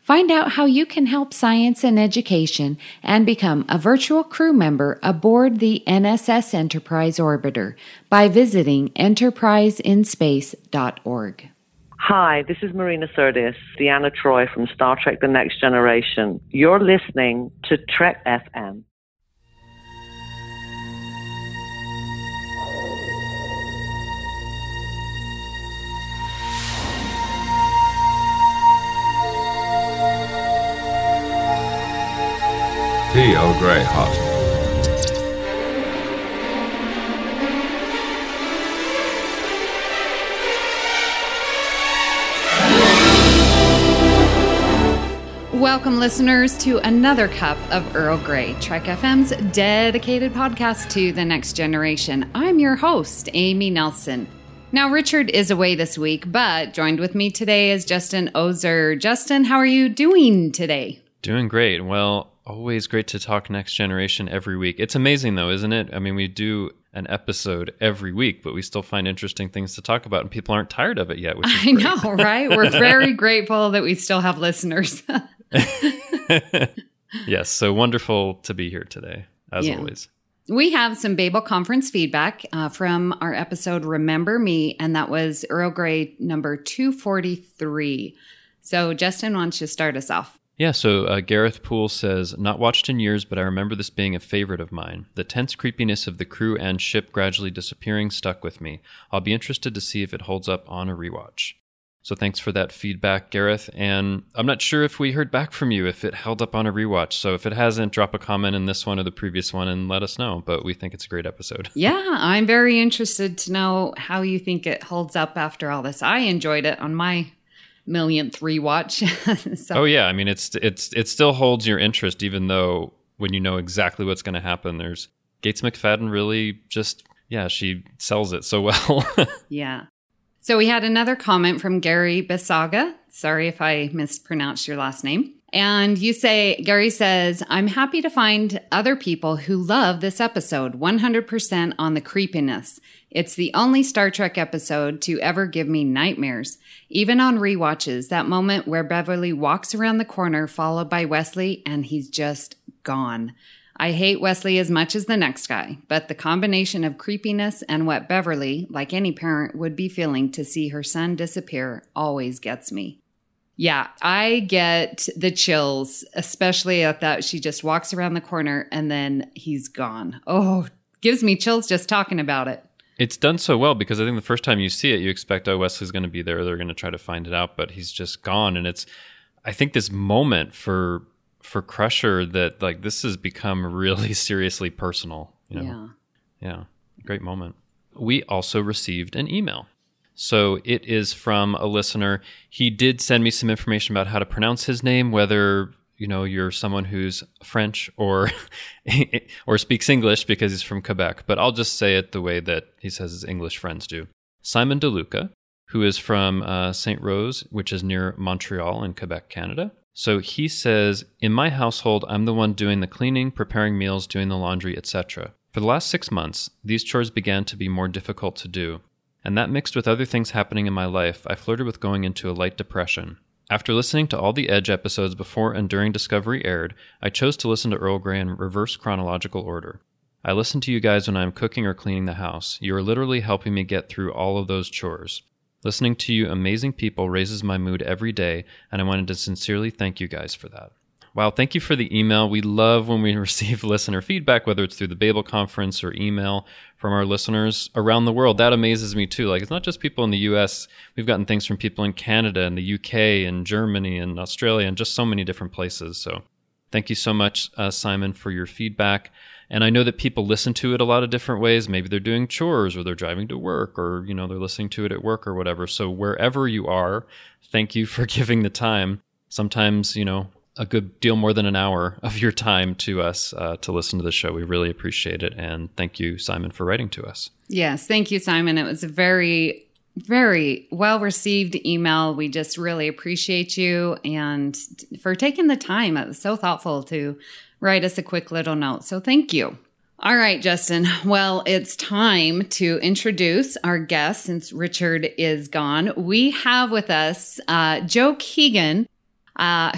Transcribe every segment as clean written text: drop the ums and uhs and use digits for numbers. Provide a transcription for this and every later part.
Find out how you can help science and education and become a virtual crew member aboard the NSS Enterprise Orbiter by visiting enterpriseinspace.org. Hi, this is Marina Sirtis, Deanna Troy from Star Trek The Next Generation. You're listening to Trek FM. The Earl Grey Hut. Welcome, listeners, to another cup of Earl Grey, Trek FM's dedicated podcast to the next generation. I'm your host, Amy Nelson. Now, Richard is away this week, but joined with me today is Justin Ozer. Justin, how are you doing today? Doing great. Well, always great to talk Next Generation every week. It's amazing, though, isn't it? I mean, we do an episode every week, but we still find interesting things to talk about, and people aren't tired of it yet, which is great. I know, right? We're very grateful that we still have listeners. Yes, so wonderful to be here today, as always. We have some Babel Conference feedback from our episode Remember Me, and that was Earl Grey number 243. So Justin, why don't you start us off? Yeah, so Gareth Poole says, not watched in years, but I remember this being a favorite of mine. The tense creepiness of the crew and ship gradually disappearing stuck with me. I'll be interested to see if it holds up on a rewatch. So thanks for that feedback, Gareth. And I'm not sure if we heard back from you, if it held up on a rewatch. So if it hasn't, drop a comment in this one or the previous one and let us know. But we think it's a great episode. Yeah, I'm very interested to know how you think it holds up after all this. I enjoyed it on my millionth rewatch. So. Oh yeah, I mean it still holds your interest, even though when you know exactly what's going to happen. There's Gates McFadden really just she sells it so well. Yeah. So we had another comment from Gary Basaga. Sorry if I mispronounced your last name. And you say, Gary says, I'm happy to find other people who love this episode 100% on the creepiness. It's the only Star Trek episode to ever give me nightmares. Even on rewatches, that moment where Beverly walks around the corner followed by Wesley and he's just gone. I hate Wesley as much as the next guy, but the combination of creepiness and what Beverly, like any parent, would be feeling to see her son disappear always gets me. Yeah, I get the chills, especially at that she just walks around the corner and then he's gone. Oh, gives me chills just talking about it. It's done so well because I think the first time you see it, you expect, oh, Wesley's going to be there. They're going to try to find it out, but he's just gone. And it's, I think this moment for Crusher that like this has become really seriously personal. You know? Yeah. Great moment. We also received an email. So it is from a listener. He did send me some information about how to pronounce his name, whether you're someone who's French or or speaks English because he's from Quebec. But I'll just say it the way that he says his English friends do. Simon DeLuca, who is from St. Rose, which is near Montreal in Quebec, Canada. So he says, in my household, I'm the one doing the cleaning, preparing meals, doing the laundry, etc. For the last 6 months, these chores began to be more difficult to do. And that mixed with other things happening in my life, I flirted with going into a light depression. After listening to all the Edge episodes before and during Discovery aired, I chose to listen to Earl Grey in reverse chronological order. I listen to you guys when I am cooking or cleaning the house. You are literally helping me get through all of those chores. Listening to you amazing people raises my mood every day, and I wanted to sincerely thank you guys for that. Wow, thank you for the email. We love when we receive listener feedback, whether it's through the Babel Conference or email from our listeners around the world. That amazes me too. Like, it's not just people in the US. We've gotten things from people in Canada and the UK and Germany and Australia and just so many different places. So thank you so much, Simon, for your feedback. And I know that people listen to it a lot of different ways. Maybe they're doing chores or they're driving to work or, they're listening to it at work or whatever. So wherever you are, thank you for giving the time. Sometimes, a good deal more than an hour of your time to us to listen to the show. We really appreciate it. And thank you, Simon, for writing to us. Yes. Thank you, Simon. It was a very, very well-received email. We just really appreciate you and for taking the time. It was so thoughtful to write us a quick little note. So thank you. All right, Justin. Well, it's time to introduce our guest since Richard is gone. We have with us Joe Keegan,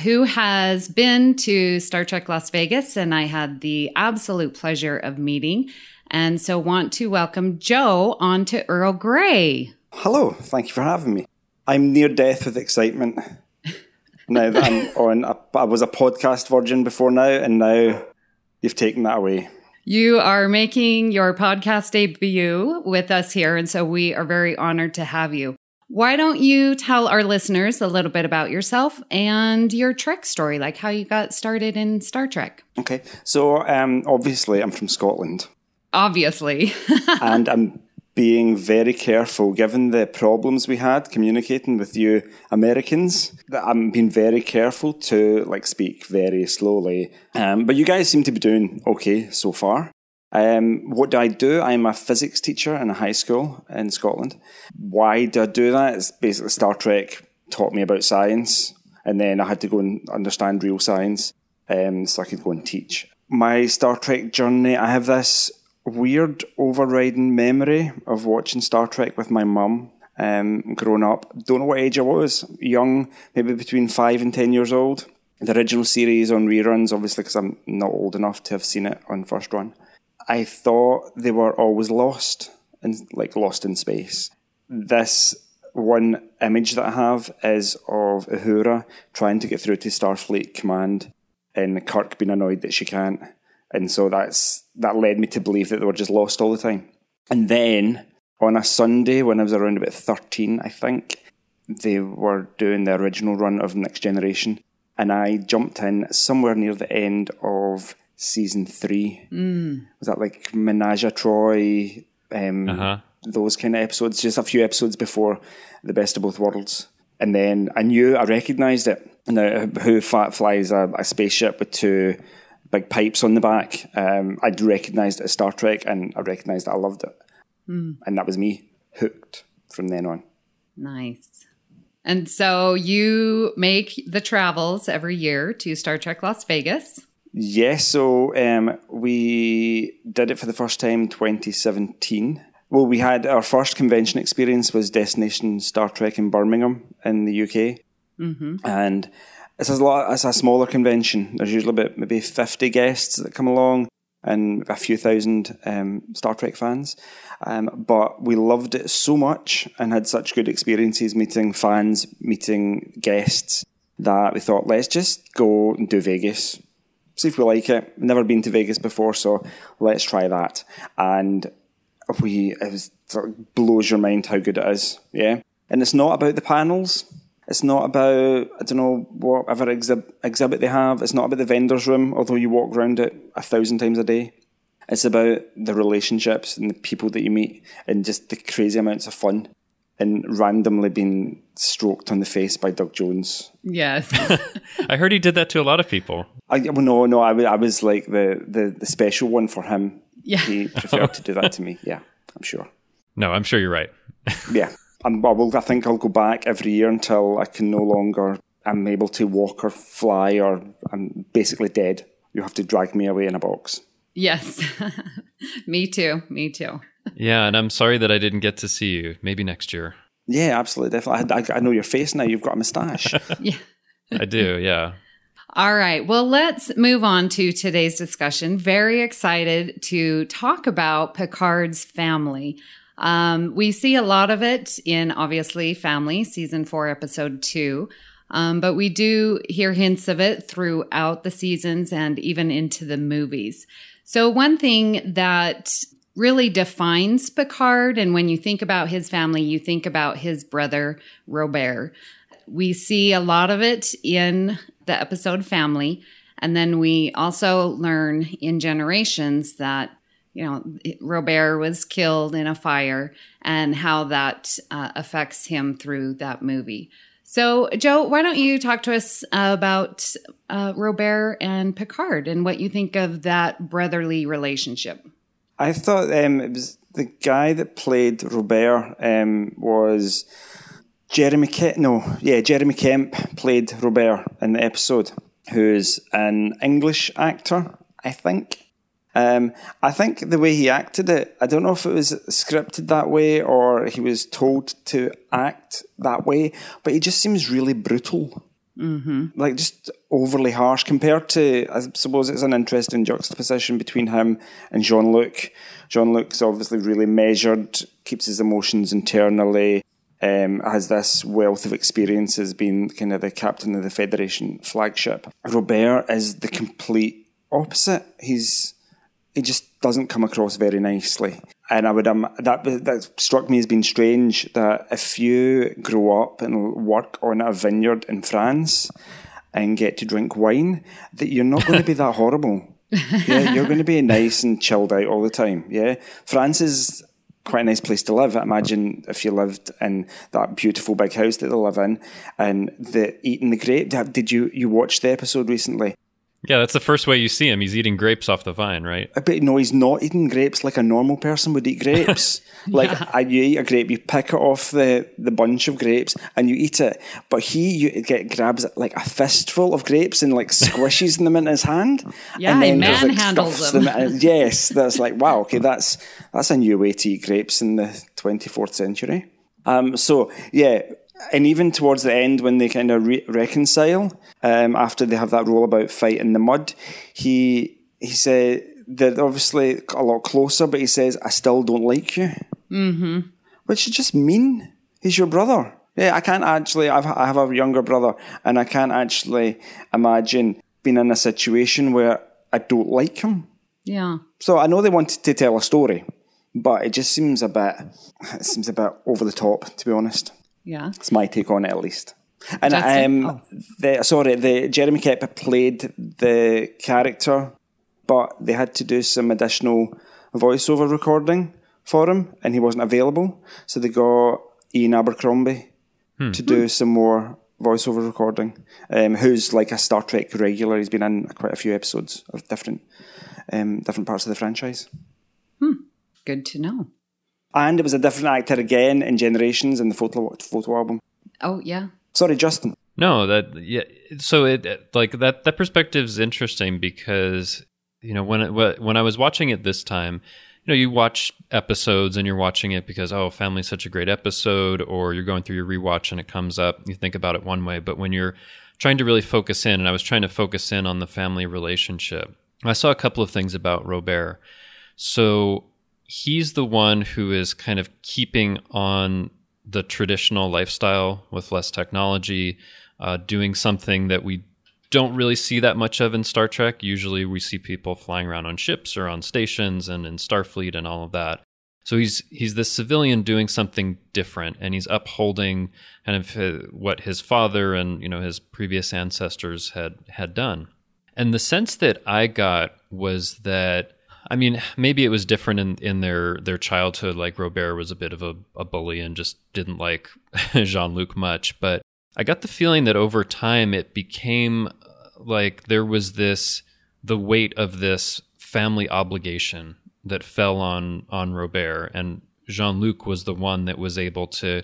who has been to Star Trek Las Vegas, and I had the absolute pleasure of meeting. And so want to welcome Joe onto Earl Grey. Hello. Thank you for having me. I'm near death with excitement. Now that I'm on, I was a podcast virgin before now, and now you've taken that away. You are making your podcast debut with us here, and so we are very honored to have you. Why don't you tell our listeners a little bit about yourself and your Trek story, like how you got started in Star Trek? Okay, so obviously I'm from Scotland. Obviously. And I'm being very careful, given the problems we had communicating with you Americans, that I'm being very careful to speak very slowly. But you guys seem to be doing okay so far. What do? I'm a physics teacher in a high school in Scotland. Why do I do that? It's basically Star Trek taught me about science, and then I had to go and understand real science so I could go and teach. My Star Trek journey, I have this weird overriding memory of watching Star Trek with my mum growing up. Don't know what age I was, young, maybe between 5 and 10 years old. The original series on reruns, obviously, because I'm not old enough to have seen it on first run. I thought they were always lost, and lost in space. This one image that I have is of Uhura trying to get through to Starfleet Command and Kirk being annoyed that she can't. And so that led me to believe that they were just lost all the time. And then on a Sunday when I was around about 13, I think, they were doing the original run of Next Generation. And I jumped in somewhere near the end of season 3. Mm. Was that Deanna Troy, those kind of episodes, just a few episodes before The Best of Both Worlds. And then I recognised it. Now, who flies a spaceship with two big pipes on the back. I'd recognised it as Star Trek, and I recognised that I loved it. Mm. And that was me hooked from then on. Nice. And so you make the travels every year to Star Trek Las Vegas. Yes, so we did it for the first time in 2017. Well, we had our first convention experience was Destination Star Trek in Birmingham in the UK. Mm-hmm. And it's a smaller convention. There's usually about maybe 50 guests that come along and a few thousand Star Trek fans. But we loved it so much and had such good experiences meeting fans, meeting guests, that we thought, let's just go and do Vegas. See if we like it. Never been to Vegas before, so let's try that. And it blows your mind how good it is. Yeah. And it's not about the panels. It's not about, I don't know, whatever exhibit they have. It's not about the vendor's room, although you walk around it 1,000 times a day. It's about the relationships and the people that you meet and just the crazy amounts of fun and randomly being stroked on the face by Doug Jones. Yes. I heard he did that to a lot of people. I was the special one for him. Yeah. He preferred to do that to me. Yeah, I'm sure. No, I'm sure you're right. Yeah. I think I'll go back every year until I'm able to walk or fly, or I'm basically dead. You have to drag me away in a box. Yes. Me too. Yeah, and I'm sorry that I didn't get to see you. Maybe next year. Yeah, absolutely. Definitely. I know your face now. You've got a mustache. Yeah. I do, yeah. All right. Well, let's move on to today's discussion. Very excited to talk about Picard's family. We see a lot of it in, obviously, Family, Season 4, Episode 2. But we do hear hints of it throughout the seasons and even into the movies. So one thing that really defines Picard, and when you think about his family, you think about his brother, Robert. We see a lot of it in the episode Family. And then we also learn in Generations that Robert was killed in a fire and how that affects him through that movie. So, Joe, why don't you talk to us about Robert and Picard and what you think of that brotherly relationship? I thought it was the guy that played Robert was Jeremy Kemp. No, yeah, Jeremy Kemp played Robert in the episode, who's an English actor, I think. I think the way he acted it, I don't know if it was scripted that way or he was told to act that way, but he just seems really brutal. Mm-hmm. Like, just overly harsh compared to, I suppose it's an interesting juxtaposition between him and Jean-Luc. Jean-Luc's obviously really measured, keeps his emotions internally, has this wealth of experiences being kind of the captain of the Federation flagship. Robert is the complete opposite. He just doesn't come across very nicely. And I would that struck me as being strange, that if you grow up and work on a vineyard in France and get to drink wine, that you're not going to be that horrible. Yeah, you're going to be nice and chilled out all the time. Yeah, France is quite a nice place to live. I imagine if you lived in that beautiful big house that they live in and the eating the grape. Did you watch the episode recently? Yeah, that's the first way you see him. He's eating grapes off the vine, right? But no, he's not eating grapes like a normal person would eat grapes. Like, yeah. You eat a grape, you pick it off the bunch of grapes and you eat it. But he grabs like a fistful of grapes and like squishes them in his hand. Yeah, and then he manhandles them. Yes, that's like, wow, okay, that's a new way to eat grapes in the 24th century. So, yeah. And even towards the end, when they kind of reconcile, after they have that rollabout fight in the mud, he said, they're obviously a lot closer, but he says, I still don't like you. Mm-hmm. Which is just mean. He's your brother. Yeah, I have a younger brother, and I can't actually imagine being in a situation where I don't like him. Yeah. So I know they wanted to tell a story, but it just seems a bit over the top, to be honest. Yeah, it's my take on it, at least. And the Jeremy Kemp played the character, but they had to do some additional voiceover recording for him, and he wasn't available. So they got Ian Abercrombie to do some more voiceover recording, who's like a Star Trek regular. He's been in quite a few episodes of different parts of the franchise. Good to know. And it was a different actor again in Generations in the photo album. Oh, yeah. Sorry, Justin. No, so it like that perspective's interesting because, you know, when I was watching it this time, you know, you watch episodes and you're watching it because, oh, Family's such a great episode, or you're going through your rewatch and it comes up, you think about it one way. But when you're trying to really focus in, and I was trying to focus in on the family relationship, I saw a couple of things about Robert. So he's the one who is kind of keeping on the traditional lifestyle with less technology, doing something that we don't really see that much of in Star Trek. Usually we see people flying around on ships or on stations and in Starfleet and all of that. So he's this civilian doing something different, and he's upholding kind of what his father and, you know, his previous ancestors had done. And the sense that I got was that, I mean, maybe it was different in their childhood. Like, Robert was a bit of a bully and just didn't like Jean-Luc much. But I got the feeling that over time it became like there was the weight of this family obligation that fell on Robert. And Jean-Luc was the one that was able to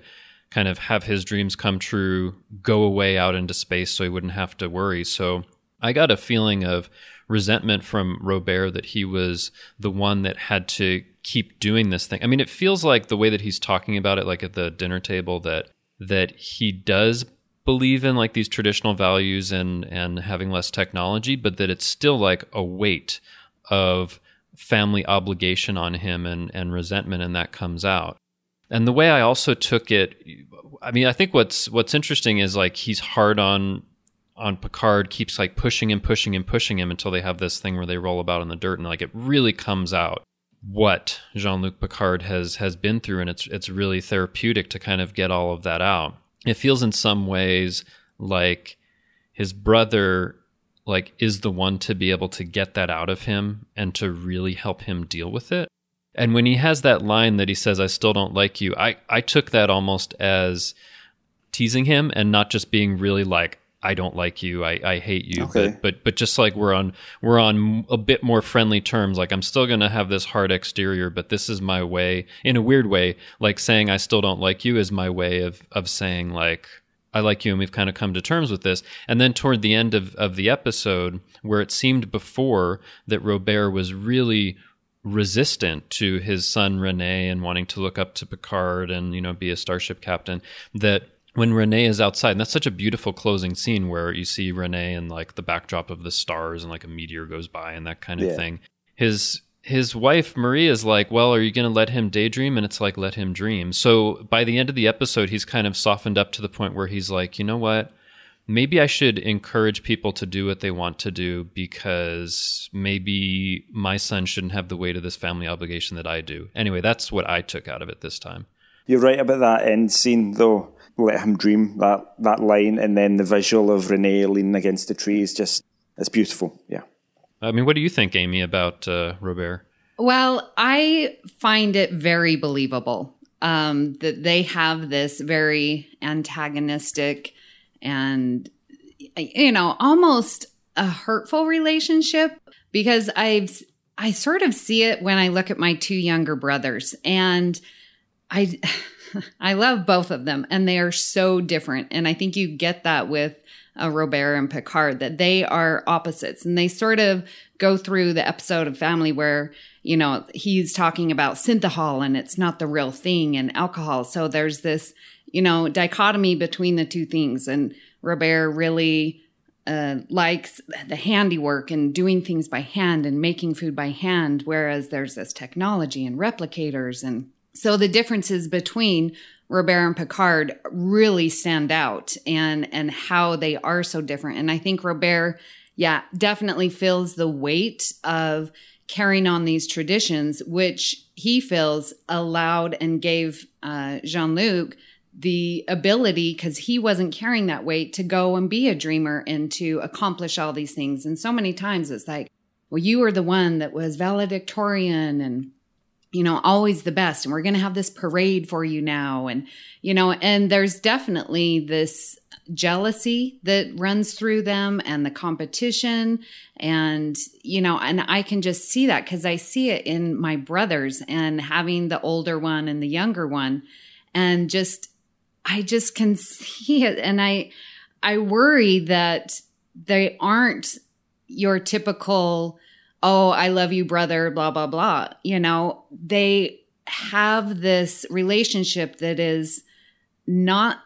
kind of have his dreams come true, go away out into space so he wouldn't have to worry. So I got a feeling of resentment from Robert that he was the one that had to keep doing this thing. I mean, it feels like the way that he's talking about it, like at the dinner table, that he does believe in like these traditional values and having less technology, but that it's still like a weight of family obligation on him and resentment, and that comes out. And the way I also took it, I mean, I think what's interesting is like he's hard on Picard, keeps like pushing him until they have this thing where they roll about in the dirt, and like it really comes out what Jean-Luc Picard has been through, and it's really therapeutic to kind of get all of that out. It feels in some ways like his brother like is the one to be able to get that out of him and to really help him deal with it. And when he has that line that he says, I still don't like you, I took that almost as teasing him and not just being really like, I don't like you, I hate you, okay. but just like we're on a bit more friendly terms. Like, I'm still going to have this hard exterior, but this is my way, in a weird way, like saying I still don't like you is my way of saying like, I like you and we've kind of come to terms with this. And then toward the end of the episode, where it seemed before that Robert was really resistant to his son Renee and wanting to look up to Picard and, you know, be a starship captain, that when Renee is outside, and that's such a beautiful closing scene where you see Renee and like the backdrop of the stars and like a meteor goes by and that kind of thing. His wife Marie is like, well, are you going to let him daydream? And it's like, let him dream. So by the end of the episode, he's kind of softened up to the point where he's like, you know what? Maybe I should encourage people to do what they want to do, because maybe my son shouldn't have the weight of this family obligation that I do. Anyway, that's what I took out of it this time. You're right about that end scene, though. Let him dream, that line, and then the visual of Renee leaning against the tree is just, it's beautiful, yeah. I mean, what do you think, Amy, about Robert? Well, I find it very believable that they have this very antagonistic and, you know, almost a hurtful relationship, because I sort of see it when I look at my two younger brothers, and I love both of them, and they are so different. And I think you get that with Robert and Picard, that they are opposites. And they sort of go through the episode of Family where, you know, he's talking about synthahol and it's not the real thing, and alcohol. So there's this, you know, dichotomy between the two things. And Robert really likes the handiwork and doing things by hand and making food by hand, whereas there's this technology and replicators and... So the differences between Robert and Picard really stand out, and how they are so different. And I think Robert, definitely feels the weight of carrying on these traditions, which he feels allowed and gave Jean-Luc the ability, because he wasn't carrying that weight, to go and be a dreamer and to accomplish all these things. And so many times it's like, well, you were the one that was valedictorian and, you know, always the best, and we're going to have this parade for you now. And, you know, and there's definitely this jealousy that runs through them, and the competition, and, you know, and I can just see that, because I see it in my brothers, and having the older one and the younger one, and just, I just can see it. And I worry that they aren't your typical, oh, I love you, brother, blah, blah, blah. You know, they have this relationship that is not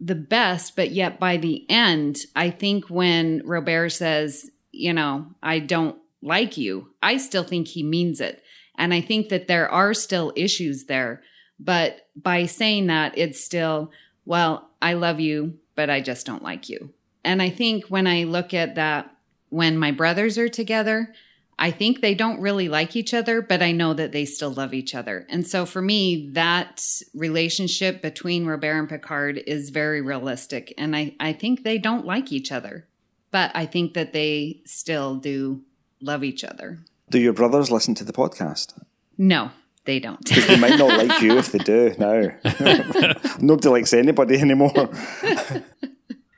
the best, but yet by the end, I think when Robert says, you know, I don't like you, I still think he means it. And I think that there are still issues there. But by saying that, it's still, well, I love you, but I just don't like you. And I think when I look at that, when my brothers are together, I think they don't really like each other, but I know that they still love each other. And so for me, that relationship between Robert and Picard is very realistic. And I think they don't like each other, but I think that they still do love each other. Do your brothers listen to the podcast? No, they don't. Because they might not like you if they do now. Nobody likes anybody anymore.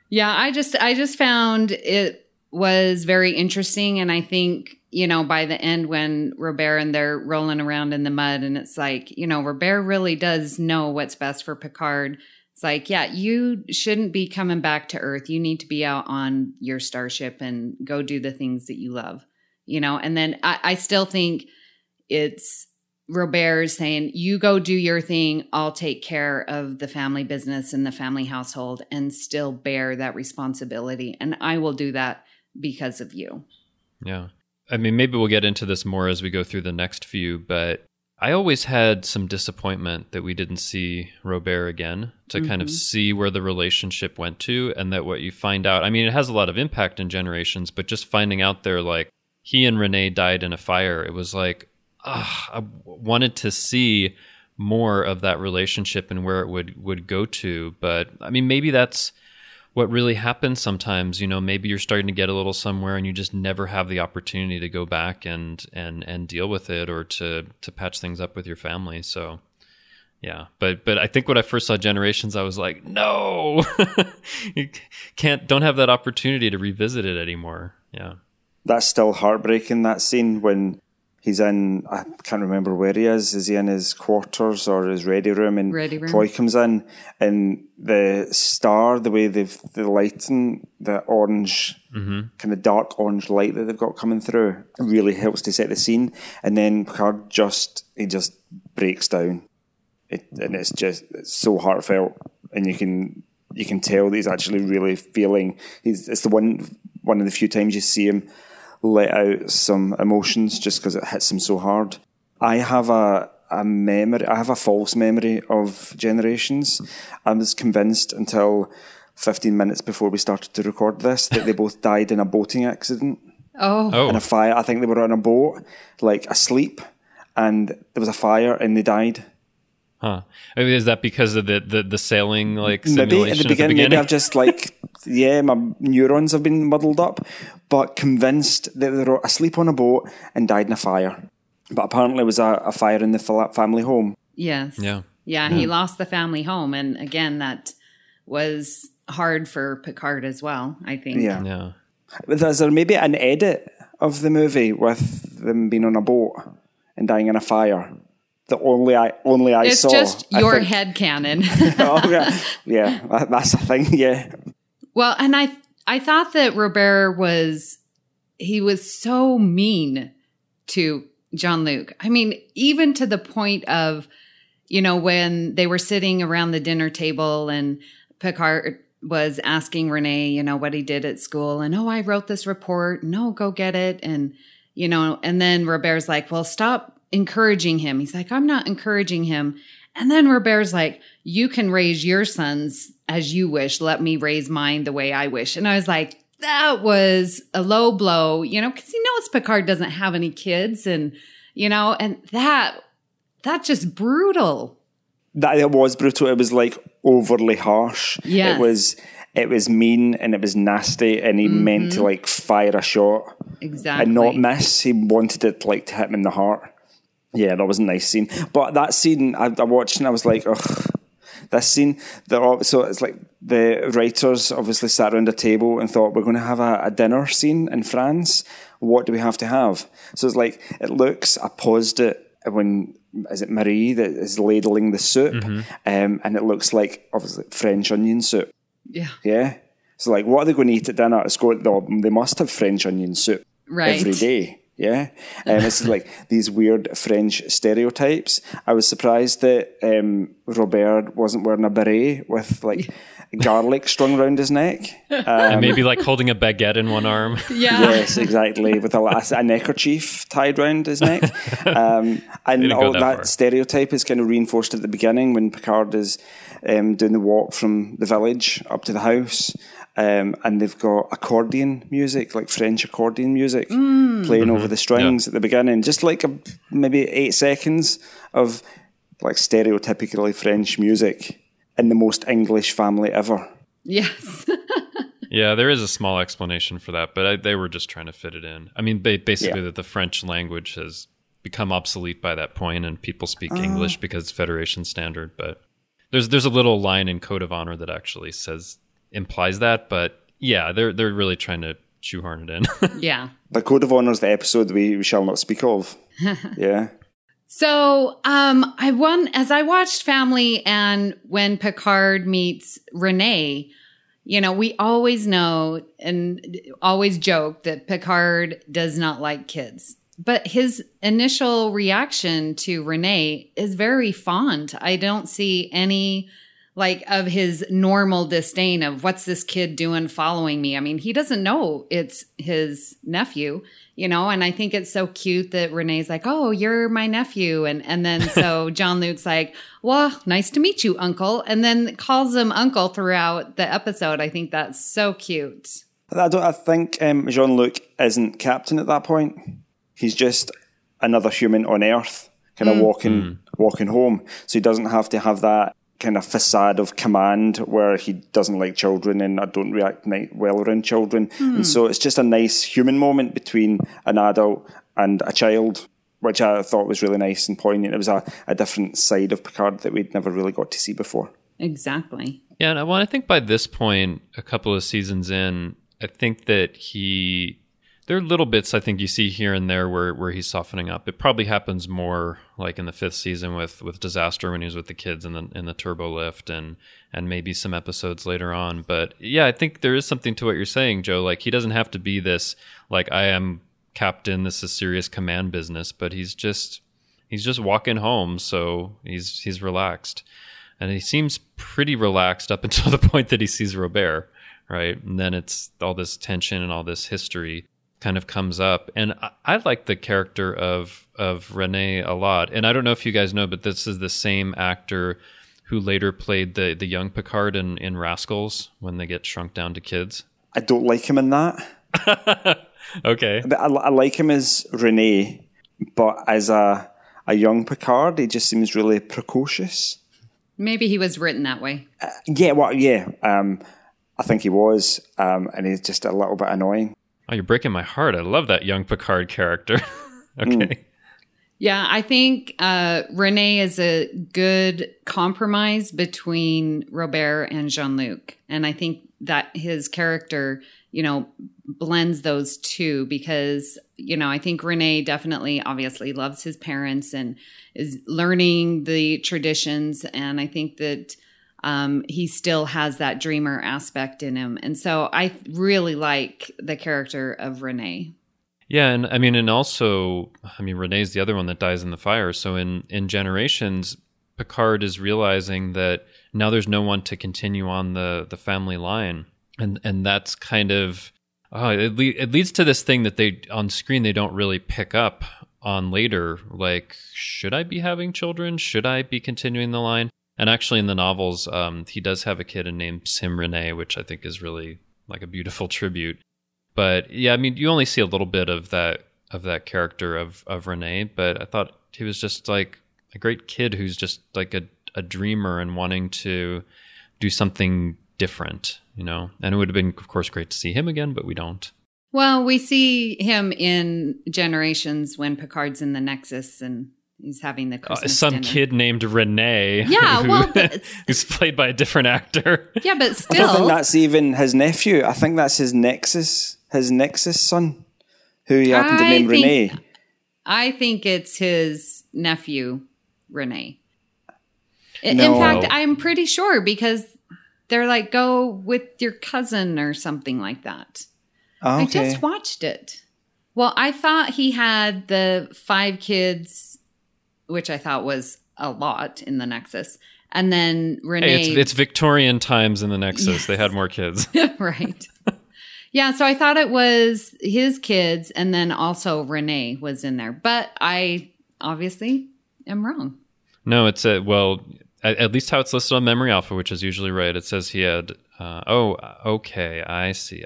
Yeah, I just found it was very interesting. And I think... you know, by the end when Robert and they're rolling around in the mud, and it's like, you know, Robert really does know what's best for Picard. It's like, yeah, you shouldn't be coming back to Earth. You need to be out on your starship and go do the things that you love, you know? And then I still think it's Robert saying, you go do your thing. I'll take care of the family business and the family household, and still bear that responsibility. And I will do that because of you. Yeah. I mean, maybe we'll get into this more as we go through the next few, but I always had some disappointment that we didn't see Robert again, to kind of see where the relationship went to, and that what you find out, I mean, it has a lot of impact in Generations, but just finding out there, like, he and Renee died in a fire, it was like, I wanted to see more of that relationship and where it would go to. But I mean, maybe that's what really happens sometimes. You know, maybe you're starting to get a little somewhere and you just never have the opportunity to go back and deal with it, or to patch things up with your family. So Yeah, but I think when I first saw Generations, I was like, no, you don't have that opportunity to revisit it anymore. Yeah, that's still heartbreaking. That scene when he's in, I can't remember where he is. Is he in his quarters or his ready room? And Troy comes in, and the star, the way the lighting, the orange, kind of dark orange light that they've got coming through, really helps to set the scene. And then Picard just breaks down. And it's so heartfelt, and you can tell that he's actually really feeling. It's the one of the few times you see him let out some emotions, just because it hits him so hard. I have a memory. I have a false memory of Generations. I was convinced until 15 minutes before we started to record this that they both died in a boating accident. Oh, in a fire. I think they were on a boat, like asleep, and there was a fire, and they died. Huh. I mean, is that because of the sailing simulation? Maybe at the beginning? Maybe I've just my neurons have been muddled up, but convinced that they were asleep on a boat and died in a fire. But apparently it was a fire in the family home. Yes. Yeah, he lost the family home. And again, that was hard for Picard as well, I think. Yeah. Is there maybe an edit of the movie with them being on a boat and dying in a fire? The only I it's saw. It's just your headcanon. Yeah, that's the thing. Yeah. Well, and I thought that Robert was so mean to Jean-Luc. I mean, even to the point of, when they were sitting around the dinner table and Picard was asking Renee, what he did at school, and I wrote this report. No, go get it, and and then Robert's like, well, stop encouraging him. He's like, I'm not encouraging him. And then Robert's like, you can raise your sons as you wish. Let me raise mine the way I wish. And I was like, that was a low blow, because he knows Picard doesn't have any kids. And, and that's just brutal. It was brutal. It was overly harsh. Yes. It was mean, and it was nasty, and he meant to fire a shot. Exactly. And not miss. He wanted it to hit him in the heart. Yeah, that was a nice scene. But that scene, I watched and I was like, ugh, this scene. So it's the writers obviously sat around a table and thought, we're going to have a dinner scene in France. What do we have to have? So it's I paused it when, is it Marie that is ladling the soup? And it looks like, obviously, French onion soup. Yeah. Yeah. So what are they going to eat at dinner? They must have French onion soup every day. Yeah, and it's these weird French stereotypes. I was surprised that Robert wasn't wearing a beret with garlic strung around his neck, and maybe holding a baguette in one arm. Yeah, yes, exactly, with a neckerchief tied around his neck. And all that stereotype is kind of reinforced at the beginning when Picard is doing the walk from the village up to the house. And they've got accordion music, French accordion music, playing over the strings at the beginning. Just maybe 8 seconds of stereotypically French music in the most English family ever. Yes. Yeah, there is a small explanation for that, but they were just trying to fit it in. I mean, basically that the French language has become obsolete by that point, and people speak English because it's Federation standard. But there's a little line in Code of Honor that actually says. Implies that, but yeah, they're really trying to shoehorn it in. Yeah. The Code of Honor is the episode we shall not speak of. Yeah. So I watched Family, and when Picard meets Renee, we always know and always joke that Picard does not like kids. But his initial reaction to Renee is very fond. I don't see any of his normal disdain of what's this kid doing following me. I mean, he doesn't know it's his nephew, and I think it's so cute that Renee's like, oh, you're my nephew. And then so Jean-Luc's like, well, nice to meet you, uncle. And then calls him uncle throughout the episode. I think that's so cute. I think Jean-Luc isn't captain at that point. He's just another human on Earth, kind of walking home. So he doesn't have to have that kind of facade of command where he doesn't like children and I don't react well around children. And so it's just a nice human moment between an adult and a child which I thought was really nice and poignant. It was a different side of Picard that we'd never really got to see before. Exactly. Yeah, and I think by this point, a couple of seasons in, I think that he... There are little bits I think you see here and there where he's softening up. It probably happens more like in the fifth season with Disaster when he was with the kids in the turbo lift and maybe some episodes later on. But yeah, I think there is something to what you're saying, Joe. Like he doesn't have to be this, like I am captain, this is serious command business, but he's just walking home. So he's relaxed and he seems pretty relaxed up until the point that he sees Robert, right? And then it's all this tension and all this history kind of comes up. And I like the character of René a lot. And I don't know if you guys know, but this is the same actor who later played the young Picard in Rascals when they get shrunk down to kids. I don't like him in that. Okay. But I like him as René, but as a young Picard, he just seems really precocious. Maybe he was written that way. I think he was. And he's just a little bit annoying. Oh, you're breaking my heart. I love that young Picard character. Okay. Yeah, I think René is a good compromise between Robert and Jean-Luc. And I think that his character, blends those two because, I think René definitely obviously loves his parents and is learning the traditions. And I think that he still has that dreamer aspect in him. And so I really like the character of René. Yeah, and also, René's the other one that dies in the fire. So in Generations, Picard is realizing that now there's no one to continue on the family line. And that's kind of, it leads to this thing that they, on screen, they don't really pick up on later. Like, should I be having children? Should I be continuing the line? And actually in the novels, he does have a kid named Sim René, which I think is really like a beautiful tribute. But yeah, you only see a little bit of that character of René, but I thought he was just like a great kid who's just like a dreamer and wanting to do something different, And it would have been, of course, great to see him again, but we don't. Well, we see him in Generations when Picard's in the Nexus and he's having the Christmas dinner. Kid named René, who's played by a different actor. Yeah, but still, I don't think that's even his nephew. I think that's his Nexus son, who he happened to name René. I think it's his nephew, René. In fact, I'm pretty sure because they're like, go with your cousin or something like that. Okay. I just watched it. Well, I thought he had the 5 kids. Which I thought was a lot in the Nexus. And then René... Hey, it's Victorian times in the Nexus. Yes. They had more kids. Right. Yeah, so I thought it was his kids, and then also René was in there. But I obviously am wrong. No, it's at least how it's listed on Memory Alpha, which is usually right. It says he had... okay. I see.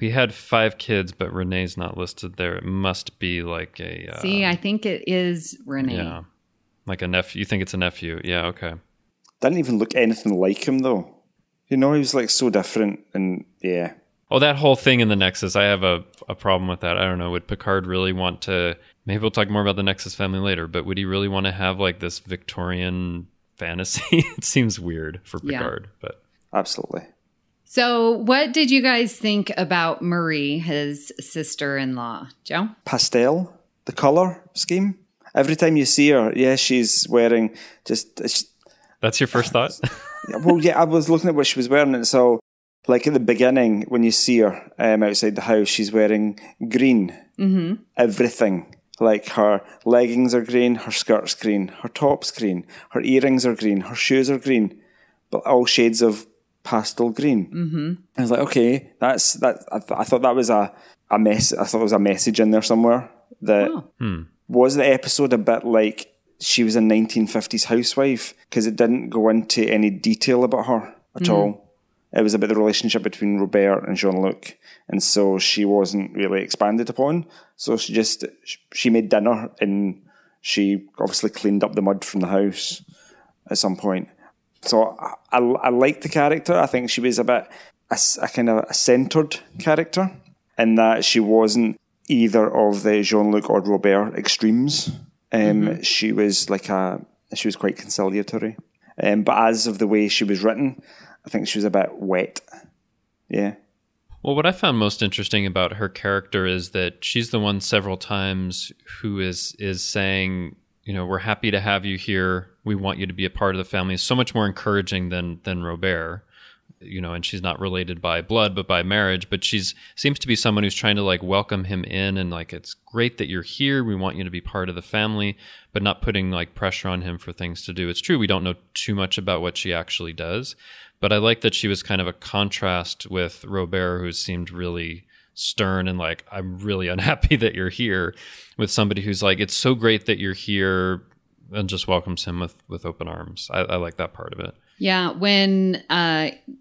He had 5 kids, but René's not listed there. It must be like a... See, I think it is René. Yeah, like a nephew. You think it's a nephew. Yeah, okay. Didn't even look anything like him, though. He was like so different and yeah. Oh, that whole thing in the Nexus. I have a problem with that. I don't know. Would Picard really want to... Maybe we'll talk more about the Nexus family later, but would he really want to have like this Victorian fantasy? It seems weird for Picard, but... Absolutely. So what did you guys think about Marie, his sister-in-law? Joe? Pastel, the color scheme. Every time you see her, she's wearing just... That's your first thought? I was looking at what she was wearing. And so, like at the beginning, when you see her outside the house, she's wearing green. Mm-hmm. Everything. Like her leggings are green, her skirt's green, her top's green, her earrings are green, her shoes are green. But all shades of... pastel green. Mm-hmm. I was like, okay, that's that. I thought that was a mess. I thought there was a message in there somewhere. Was the episode a bit like she was a 1950s housewife because it didn't go into any detail about her at all. It was about the relationship between Robert and Jean-Luc, and so she wasn't really expanded upon. So she just made dinner and she obviously cleaned up the mud from the house at some point. So I liked the character. I think she was a bit a kind of a centered character in that she wasn't either of the Jean-Luc or Robert extremes. Mm-hmm. She was quite conciliatory. But as of the way she was written, I think she was a bit wet. Yeah. Well, what I found most interesting about her character is that she's the one several times who is saying, you know, we're happy to have you here. We want you to be a part of the family. It's so much more encouraging than Robert, you know, and she's not related by blood, but by marriage. But she's seems to be someone who's trying to like welcome him in and like, it's great that you're here. We want you to be part of the family, but not putting like pressure on him for things to do. It's true. We don't know too much about what she actually does. But I like that she was kind of a contrast with Robert, who seemed really stern and like, I'm really unhappy that you're here, with somebody who's like, it's so great that you're here, and just welcomes him with open arms. I like that part of it. Yeah, when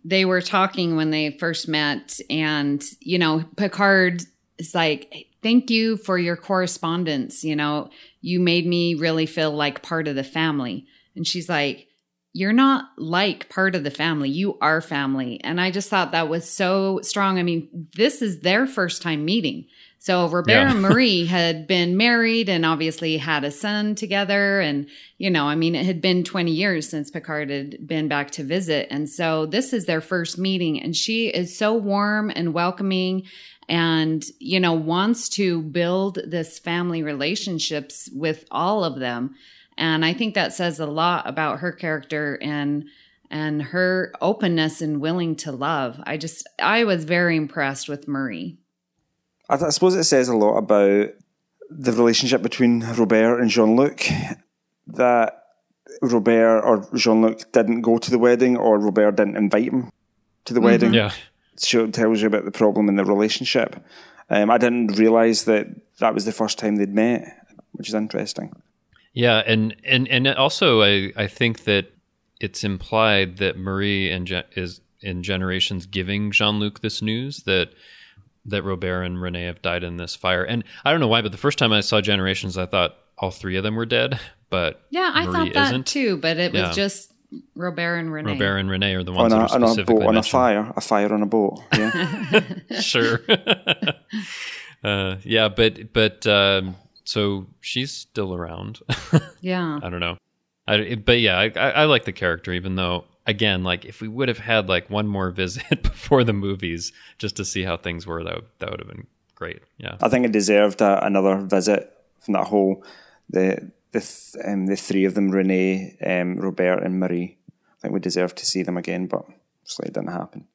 they were talking when they first met, and, you know, Picard is like, thank you for your correspondence. You know, you made me really feel like part of the family. And she's like, you're not like part of the family. You are family. And I just thought that was so strong. I mean, this is their first time meeting. So Robert and Marie had been married and obviously had a son together. And, you know, I mean, it had been 20 years since Picard had been back to visit. And so this is their first meeting. And she is so warm and welcoming and, you know, wants to build this family relationships with all of them. And I think that says a lot about her character and her openness and willing to love. I was very impressed with Marie. I suppose it says a lot about the relationship between Robert and Jean-Luc, that Robert or Jean-Luc didn't go to the wedding, or Robert didn't invite him to the wedding. Yeah. So it tells you about the problem in the relationship. I didn't realise that was the first time they'd met, which is interesting. Yeah, and also I think that it's implied that Marie is in Generations giving Jean-Luc this news that Robert and Renee have died in this fire. And I don't know why, but the first time I saw Generations, I thought all three of them were dead, but yeah, I Marie thought that isn't. Too, but it was just Robert and Renee. Robert and Renee are the ones that are specifically mentioned. On a fire, on a boat. Yeah, sure. So she's still around. Yeah. I don't know. I like the character, even though, again, like if we would have had like one more visit before the movies just to see how things were, that would have been great. Yeah. I think it deserved another visit from that whole, the three of them, Renee, Robert and Marie. I think we deserved to see them again, but obviously it didn't happen.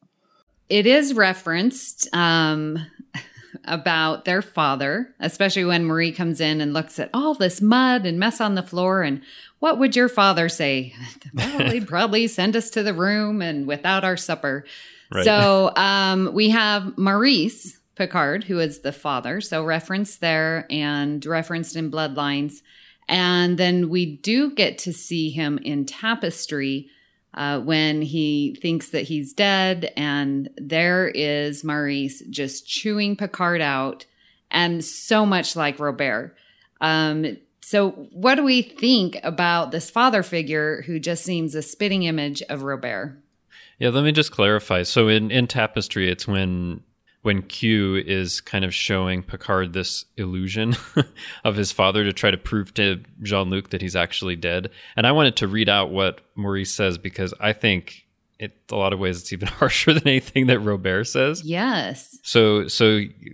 It is referenced about their father, especially when Marie comes in and looks at all this mud and mess on the floor. And what would your father say? Well, he'd probably send us to the room and without our supper. Right. So we have Maurice Picard, who is the father. So referenced there and referenced in Bloodlines. And then we do get to see him in Tapestry when he thinks that he's dead, and there is Maurice just chewing Picard out, and so much like Robert. So what do we think about this father figure who just seems a spitting image of Robert? Yeah, let me just clarify. So in Tapestry, it's when Q is kind of showing Picard this illusion of his father to try to prove to Jean-Luc that he's actually dead. And I wanted to read out what Maurice says, because I think in a lot of ways it's even harsher than anything that Robert says. Yes. So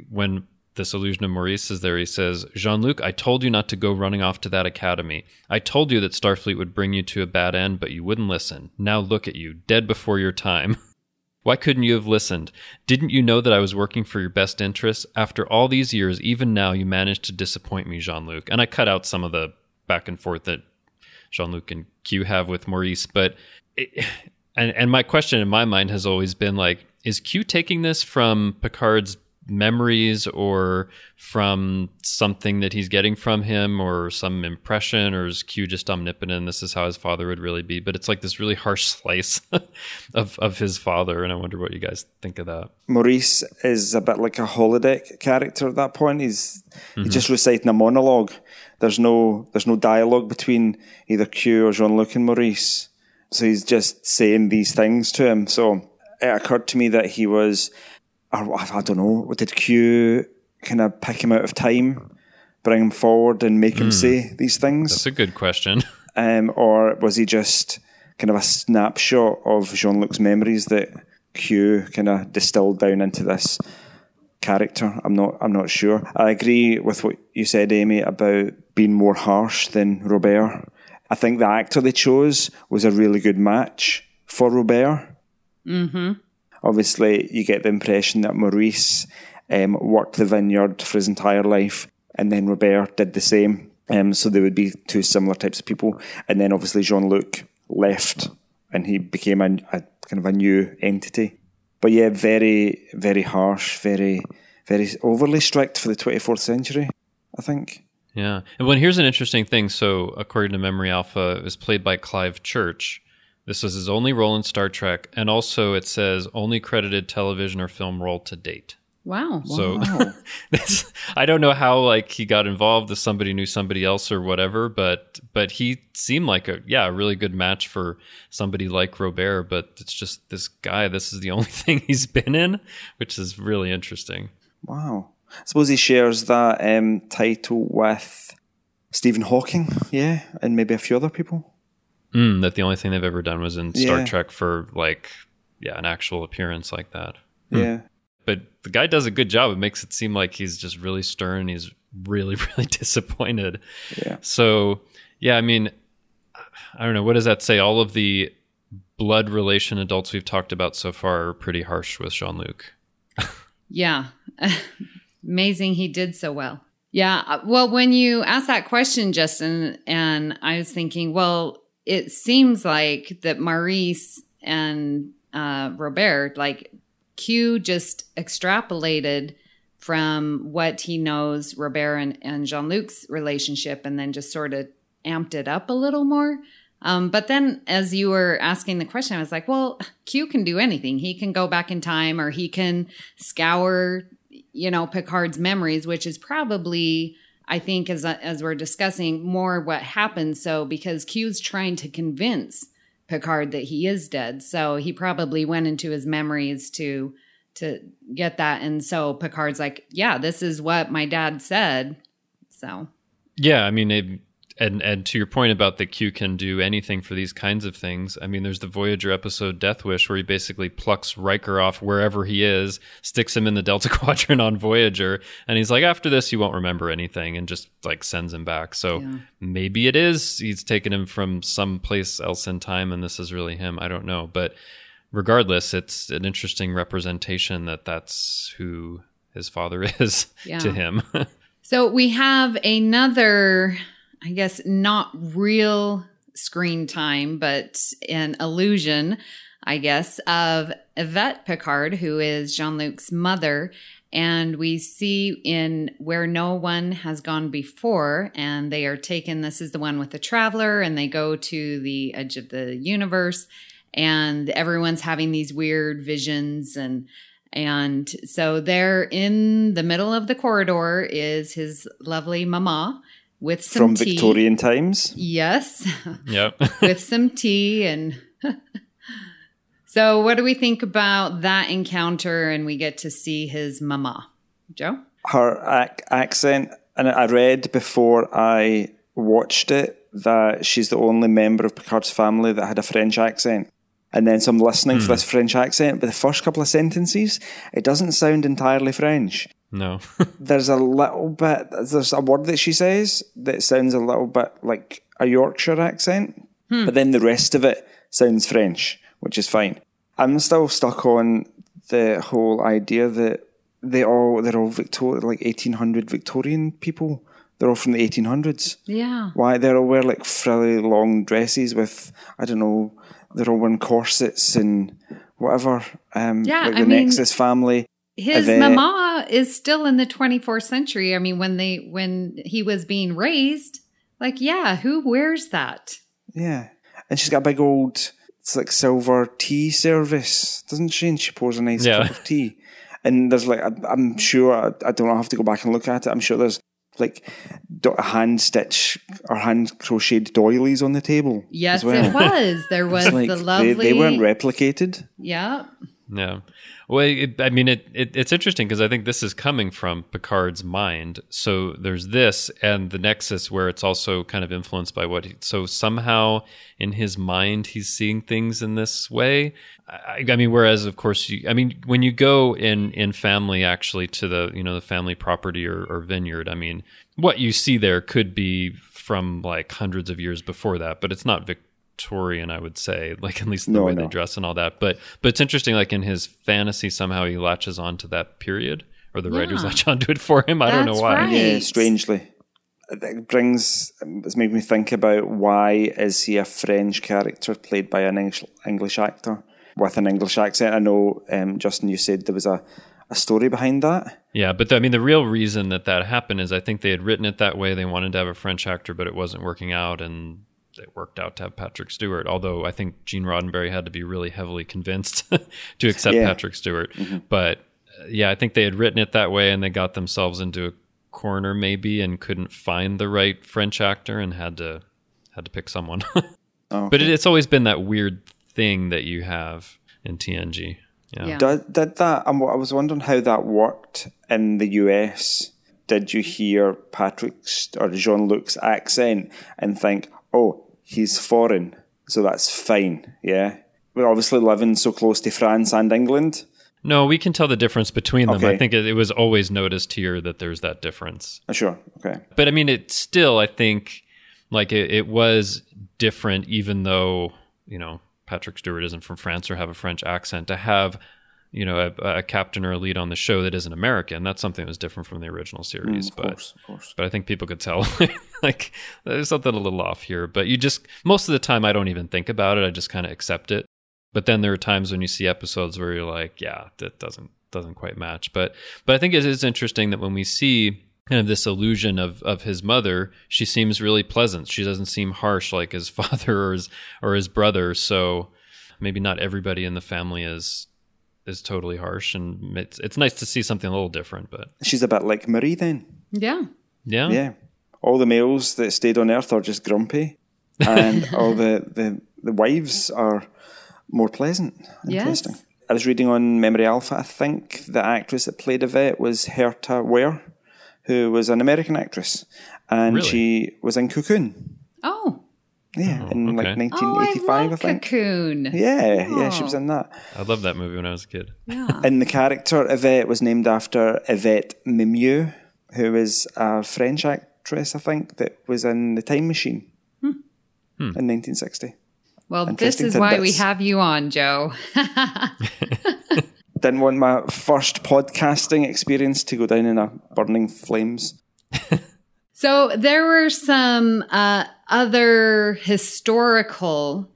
when this illusion of Maurice is there, he says, Jean-Luc, I told you not to go running off to that academy. I told you that Starfleet would bring you to a bad end, but you wouldn't listen. Now look at you, dead before your time. Why couldn't you have listened? Didn't you know that I was working for your best interests? After all these years, even now, you managed to disappoint me, Jean-Luc. And I cut out some of the back and forth that Jean-Luc and Q have with Maurice. But and my question in my mind has always been, like, is Q taking this from Picard's memories, or from something that he's getting from him, or some impression, or is Q just omnipotent and this is how his father would really be? But it's like this really harsh slice of his father, and I wonder what you guys think of that. Maurice is a bit like a holodeck character at that point. He's just reciting a monologue. There's no dialogue between either Q or Jean-Luc and Maurice, so he's just saying these things to him. So it occurred to me that he was, I don't know, did Q kind of pick him out of time, bring him forward and make him say these things? That's a good question. Or was he just kind of a snapshot of Jean-Luc's memories that Q kind of distilled down into this character? I'm not sure. I agree with what you said, Amy, about being more harsh than Robert. I think the actor they chose was a really good match for Robert. Mm-hmm. Obviously, you get the impression that Maurice worked the vineyard for his entire life, and then Robert did the same. So they would be two similar types of people. And then obviously Jean-Luc left, and he became a kind of a new entity. But yeah, very, very harsh, very, very overly strict for the 24th century, I think. Yeah. And well, here's an interesting thing. So according to Memory Alpha, it was played by Clive Church. This was his only role in Star Trek. And also it says only credited television or film role to date. Wow. So I don't know how like he got involved, if somebody knew somebody else or whatever, but he seemed like a really good match for somebody like Robert, but it's just this guy, this is the only thing he's been in, which is really interesting. Wow. I suppose he shares that title with Stephen Hawking, yeah, and maybe a few other people. That the only thing they've ever done was in Star Trek for an actual appearance like that. Yeah. But the guy does a good job. It makes it seem like he's just really stern. He's really, really disappointed. Yeah. So, yeah, I mean, I don't know. What does that say? All of the blood relation adults we've talked about so far are pretty harsh with Jean-Luc. Yeah. Amazing. He did so well. Yeah. Well, when you asked that question, Justin, and I was thinking, well, it seems like that Maurice and Robert, like, Q just extrapolated from what he knows Robert and Jean-Luc's relationship and then just sort of amped it up a little more. But then as you were asking the question, I was like, well, Q can do anything. He can go back in time or he can scour, Picard's memories, which is probably, I think, as we're discussing, more what happened. So because Q's trying to convince Picard that he is dead. So he probably went into his memories to get that. And so Picard's like, yeah, this is what my dad said. So. Yeah. I mean, and to your point about that Q can do anything for these kinds of things. I mean, there's the Voyager episode Death Wish where he basically plucks Riker off wherever he is, sticks him in the Delta Quadrant on Voyager. And he's like, after this, you won't remember anything, and just like sends him back. So maybe it is he's taken him from someplace else in time and this is really him. I don't know. But regardless, it's an interesting representation that that's who his father is to him. So we have another, I guess, not real screen time, but an illusion, I guess, of Yvette Picard, who is Jean-Luc's mother. And we see in Where No One Has Gone Before, and they are taken, this is the one with the traveler, and they go to the edge of the universe, and everyone's having these weird visions. And so there in the middle of the corridor is his lovely mama, with some tea. From Victorian times? Yes. Yep. With some tea. And so what do we think about that encounter? And we get to see his mama. Joe? Her accent. And I read before I watched it that she's the only member of Picard's family that had a French accent. And then so I'm listening for this French accent, but the first couple of sentences, it doesn't sound entirely French. No. There's a word that she says that sounds a little bit like a Yorkshire accent, but then the rest of it sounds French, which is fine. I'm still stuck on the whole idea that they're all Victorian, like 1800 Victorian people. They're all from the 1800s. Yeah. Why? They're all wearing like frilly long dresses with, I don't know, they're all wearing corsets and whatever. Nexus family. His mama is still in the 24th century. I mean, when he was being raised, like, yeah, who wears that? Yeah. And she's got a big old, it's like silver tea service, doesn't she? And she pours a nice cup of tea. And there's like, I'm sure, I don't know, I have to go back and look at it. I'm sure there's like hand stitch or hand crocheted doilies on the table. Yes, as well. It was. There was like, the lovely. They weren't replicated. Yeah. Yeah. Well, it's interesting because I think this is coming from Picard's mind. So there's this and the Nexus where it's also kind of influenced by what... So somehow in his mind, he's seeing things in this way. Whereas, of course, when you go in Family, actually, to the family property or vineyard, what you see there could be from like hundreds of years before that, but it's not Victorian, I would say, like at least the way they dress and all that. But it's interesting, like in his fantasy, somehow he latches onto that period, or the writers latch onto it for him. I don't know why. Right. Yeah, strangely, it's made me think about why is he a French character played by an English actor with an English accent? I know, Justin, you said there was a story behind that. Yeah, but the real reason that happened is I think they had written it that way. They wanted to have a French actor, but it wasn't working out, and it worked out to have Patrick Stewart, although I think Gene Roddenberry had to be really heavily convinced to accept Patrick Stewart. Mm-hmm. But I think they had written it that way and they got themselves into a corner maybe and couldn't find the right French actor and had to pick someone. Okay. But it's always been that weird thing that you have in TNG. Yeah. Yeah. Did that? I was wondering how that worked in the US. Did you hear Patrick's or Jean-Luc's accent and think, oh, he's foreign, so that's fine, yeah? We're obviously living so close to France and England. No, we can tell the difference between them. Okay. I think it was always noticed here that there's that difference. Sure, okay. But it's still, I think, like it was different, even though, Patrick Stewart isn't from France or have a French accent, to have... a captain or a lead on the show that isn't American. That's something that was different from the original series. But I think people could tell, like, there's something a little off here. But you just, most of the time, I don't even think about it. I just kind of accept it. But then there are times when you see episodes where you're like, yeah, that doesn't quite match. But I think it is interesting that when we see kind of this illusion of his mother, she seems really pleasant. She doesn't seem harsh like his father or his brother. So maybe not everybody in the family is totally harsh, and it's nice to see something a little different. But she's a bit like Marie then. Yeah. All the males that stayed on Earth are just grumpy, and all the wives are more pleasant. Interesting. Yes. I was reading on Memory Alpha, I think the actress that played Yvette was Herta Ware, who was an American actress, and really? She was in Cocoon. Oh. Yeah, in like 1985, I think. Cocoon. Yeah, she was in that. I loved that movie when I was a kid. Yeah. And the character Yvette was named after Yvette Mimieux, who is a French actress, I think, that was in The Time Machine in 1960. Well, this is why we have you on, Joe. Didn't want my first podcasting experience to go down in a burning flames. So there were some other historical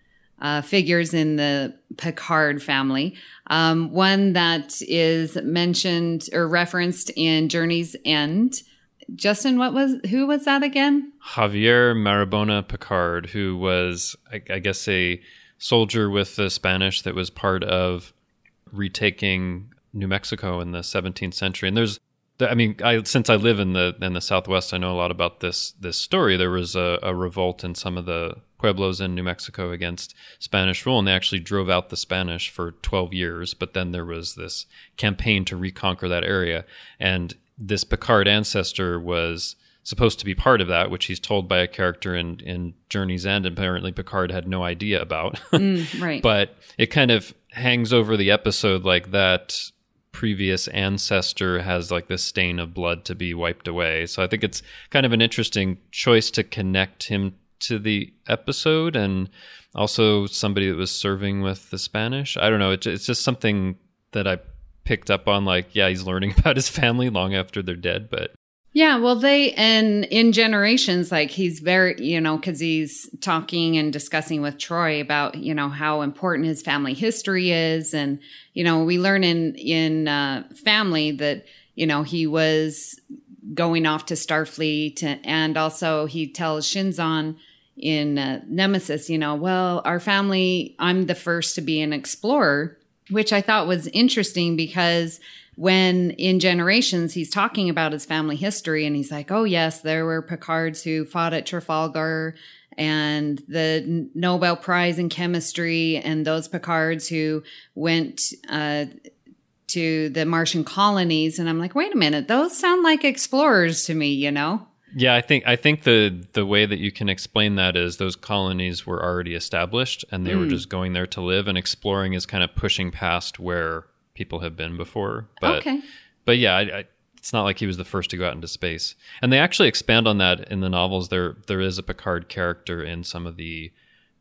figures in the Picard family. One that is mentioned or referenced in Journey's End. Justin, who was that again? Javier Maribona Picard, who was, I guess, a soldier with the Spanish that was part of retaking New Mexico in the 17th century. And there's since I live in the Southwest, I know a lot about this story. There was a revolt in some of the pueblos in New Mexico against Spanish rule, and they actually drove out the Spanish for 12 years. But then there was this campaign to reconquer that area, and this Picard ancestor was supposed to be part of that, which he's told by a character in Journey's End, and apparently Picard had no idea about. Right. But it kind of hangs over the episode like that previous ancestor has like this stain of blood to be wiped away. So I think it's kind of an interesting choice to connect him to the episode, and also somebody that was serving with the Spanish. I don't know. It's just something that I picked up on, like, yeah, he's learning about his family long after they're dead, but. Yeah, well, in Generations, like he's very, because he's talking and discussing with Troy about, how important his family history is. And, we learn in Family that, he was going off to Starfleet. And also he tells Shinzon in Nemesis, well, our family, I'm the first to be an explorer, which I thought was interesting because when in Generations, he's talking about his family history and he's like, oh, yes, there were Picards who fought at Trafalgar and the Nobel Prize in Chemistry, and those Picards who went to the Martian colonies. And I'm like, wait a minute, those sound like explorers to me, you know? Yeah, I think the way that you can explain that is those colonies were already established, and they were just going there to live, and exploring is kind of pushing past where people have been before. But, okay. But yeah, it's not like he was the first to go out into space. And they actually expand on that in the novels. There is a Picard character in some of the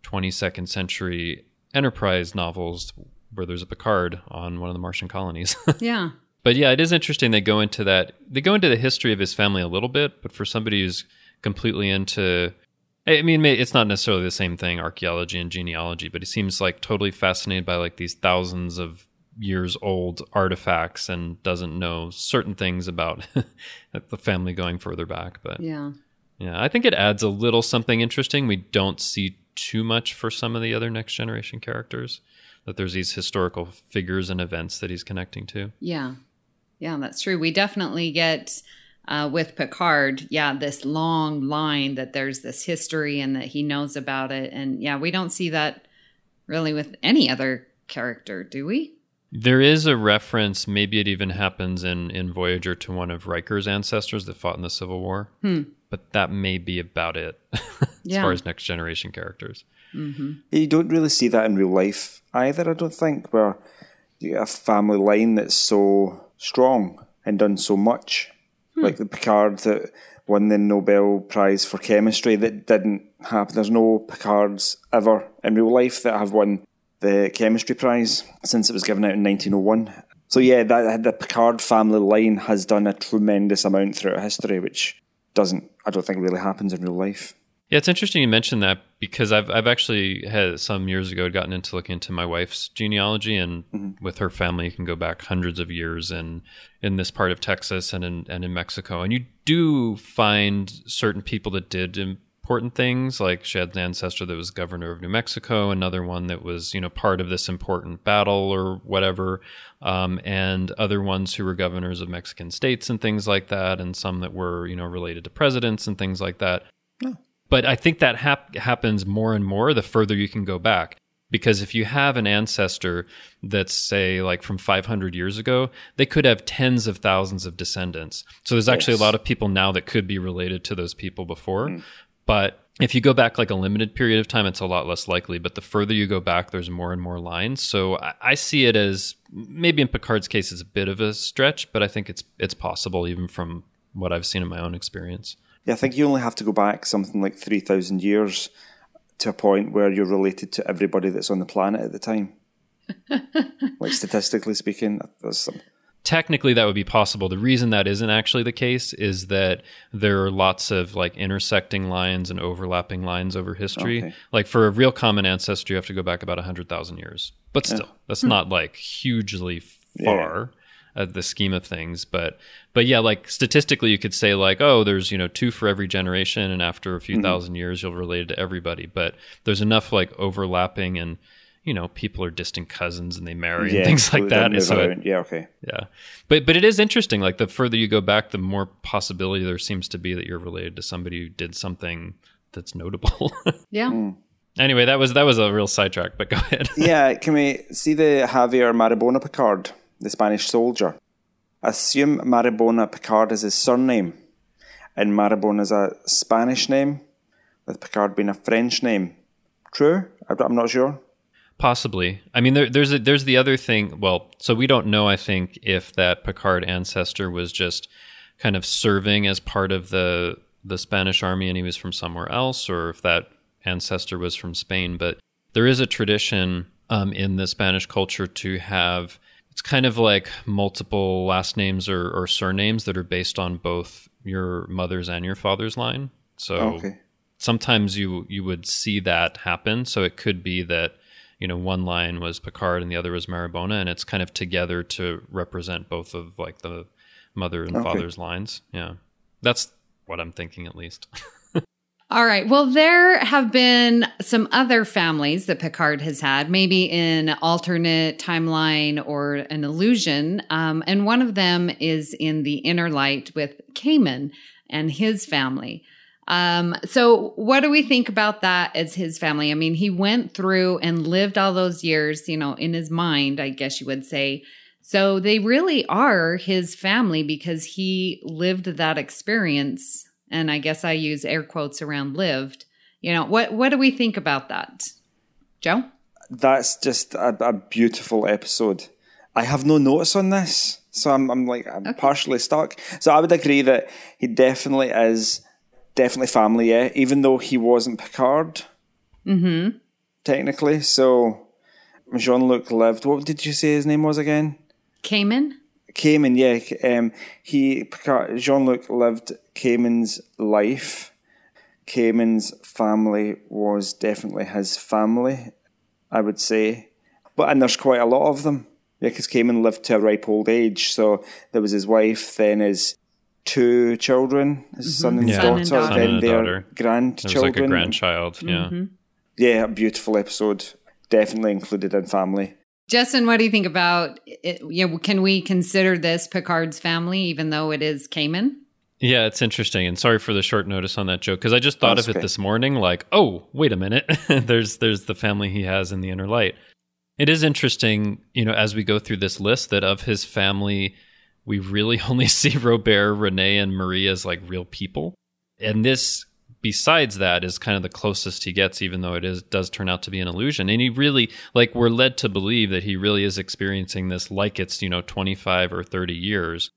22nd century Enterprise novels where there's a Picard on one of the Martian colonies. Yeah. But yeah, it is interesting they go into that. They go into the history of his family a little bit, but for somebody who's completely into, I mean, it's not necessarily the same thing, archaeology and genealogy, but he seems like totally fascinated by like these thousands of years old artifacts and doesn't know certain things about the family going further back. But yeah, I think it adds a little something interesting. We don't see too much for some of the other Next Generation characters, that there's these historical figures and events that he's connecting to. Yeah. Yeah, that's true. We definitely get, with Picard, this long line that there's this history and that he knows about it. And yeah, we don't see that really with any other character, do we? There is a reference, maybe it even happens in Voyager, to one of Riker's ancestors that fought in the Civil War. But that may be about it as far as Next Generation characters. Mm-hmm. You don't really see that in real life either, I don't think, where you get a family line that's so strong and done so much, like the Picard that won the Nobel Prize for Chemistry. That didn't happen. There's no Picards ever in real life that have won the Chemistry Prize since it was given out in 1901. So yeah, the Picard family line has done a tremendous amount throughout history, which I don't think really happens in real life. Yeah, it's interesting you mentioned that, because I've actually had some years ago gotten into looking into my wife's genealogy, and with her family you can go back hundreds of years in this part of Texas and in Mexico, and you do find certain people that did important things. Like she had an ancestor that was governor of New Mexico, another one that was part of this important battle or whatever, and other ones who were governors of Mexican states and things like that, and some that were related to presidents and things like that. Yeah. But I think that happens more and more the further you can go back. Because if you have an ancestor that's, say, like from 500 years ago, they could have tens of thousands of descendants. So there's actually a lot of people now that could be related to those people before. But if you go back like a limited period of time, it's a lot less likely. But the further you go back, there's more and more lines. So I see it as, maybe in Picard's case, it's a bit of a stretch, but I think it's possible even from what I've seen in my own experience. Yeah, I think you only have to go back something like 3,000 years to a point where you're related to everybody that's on the planet at the time. Like statistically speaking, there's some. Technically, that would be possible. The reason that isn't actually the case is that there are lots of like intersecting lines and overlapping lines over history. Okay. Like for a real common ancestor, you have to go back about 100,000 years. But still, that's not like hugely far. Yeah. The scheme of things, but yeah, like statistically you could say like, oh, there's two for every generation, and after a few thousand years you'll relate it to everybody. But there's enough like overlapping, and people are distant cousins and they marry and things like that. So but it is interesting, like the further you go back, the more possibility there seems to be that you're related to somebody who did something that's notable. Anyway, that was a real sidetrack, but go ahead. Yeah, can we see the Javier Maribona Picard, the Spanish soldier? Assume Maribona Picard is his surname, and Maribona is a Spanish name, with Picard being a French name. True? I'm not sure. Possibly. I mean, there's the other thing. Well, so we don't know, I think, if that Picard ancestor was just kind of serving as part of the Spanish army and he was from somewhere else, or if that ancestor was from Spain. But there is a tradition in the Spanish culture to have... It's kind of like multiple last names or surnames that are based on both your mother's and your father's line. So sometimes you would see that happen. So it could be that, one line was Picard and the other was Maribona, and it's kind of together to represent both of like the mother and father's lines. Yeah. That's what I'm thinking, at least. All right. Well, there have been some other families that Picard has had, maybe in alternate timeline or an illusion. And one of them is in The Inner Light with Kamin and his family. So what do we think about that as his family? I mean, he went through and lived all those years, you know, in his mind, I guess you would say. So they really are his family because he lived that experience. And I guess I use air quotes around lived. You know, what do we think about that? Joe? That's just a beautiful episode. I have no notes on this. So I'm okay. Partially stuck. So I would agree that he definitely is... Definitely family, yeah. Even though he wasn't Picard, technically. So Jean-Luc lived. What did you say his name was again? Kamin, yeah. Jean-Luc lived Kamin's life. Kamin's family was definitely his family, I would say. And there's quite a lot of them, yeah. Because Kamin lived to a ripe old age. So there was his wife, then his. Two children, his son and daughter, then their grandchildren. It was like a grandchild, yeah, a beautiful episode, definitely included in family. Justin, what do you think about it? You know, can we consider this Picard's family, even though it is Kamin? Yeah, it's interesting, and sorry for the short notice on that joke, because I just thought of it this morning, like, oh, wait a minute, there's the family he has in The Inner Light. It is interesting, you know, as we go through this list, that of his family... We really only see Robert, Renee, and Marie as like real people. And this, besides that, is kind of the closest he gets, even though it does turn out to be an illusion. And he really, like, we're led to believe that he really is experiencing this like it's, you know, 25 or 30 years.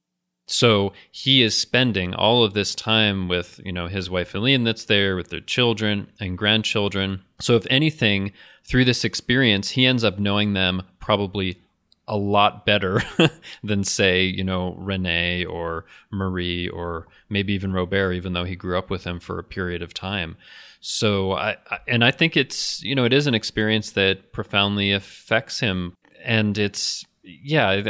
So he is spending all of this time with, you know, his wife Eileen that's there, with their children and grandchildren. So if anything, through this experience, he ends up knowing them probably a lot better than, say, you know, Renee or Marie or maybe even Robert, even though he grew up with him for a period of time. So I think it's, you know, it is an experience that profoundly affects him. And it's, yeah,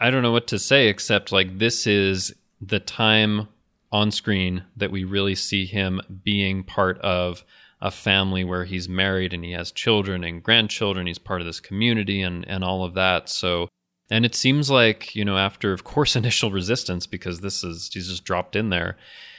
I don't know what to say, except like this is the time on screen that we really see him being part of a family where he's married and he has children and grandchildren. He's part of this community and all of that. So, and it seems like, you know, after, of course, initial resistance, because he's just dropped in there,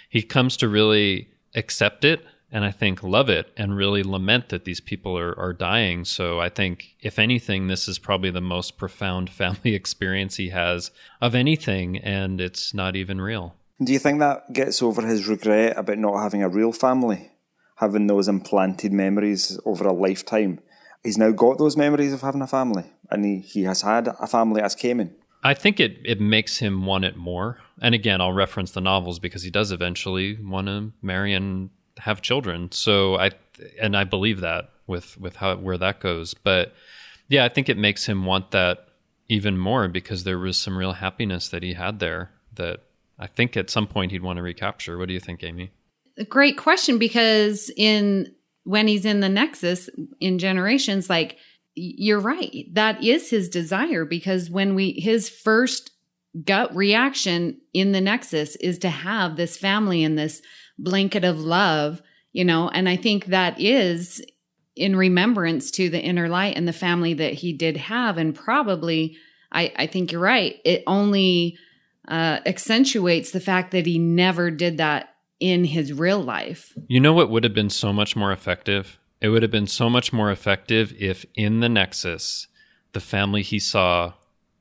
he comes to really accept it and I think love it and really lament that these people are dying. So I think, if anything, this is probably the most profound family experience he has of anything, and it's not even real. Do you think that gets over his regret about not having a real family? Having those implanted memories over a lifetime. He's now got those memories of having a family, and he has had a family as Kamin. I think it makes him want it more. And again, I'll reference the novels because he does eventually want to marry and have children. So I believe that with how where that goes. But yeah, I think it makes him want that even more because there was some real happiness that he had there that I think at some point he'd want to recapture. What do you think, Amy? A great question, because when he's in the Nexus in Generations, like, you're right, that is his desire, because his first gut reaction in the Nexus is to have this family and this blanket of love, you know, and I think that is in remembrance to the Inner Light and the family that he did have, and probably, I think you're right, it only accentuates the fact that he never did that in his real life. You know what would have been so much more effective? It would have been so much more effective if in the Nexus, the family he saw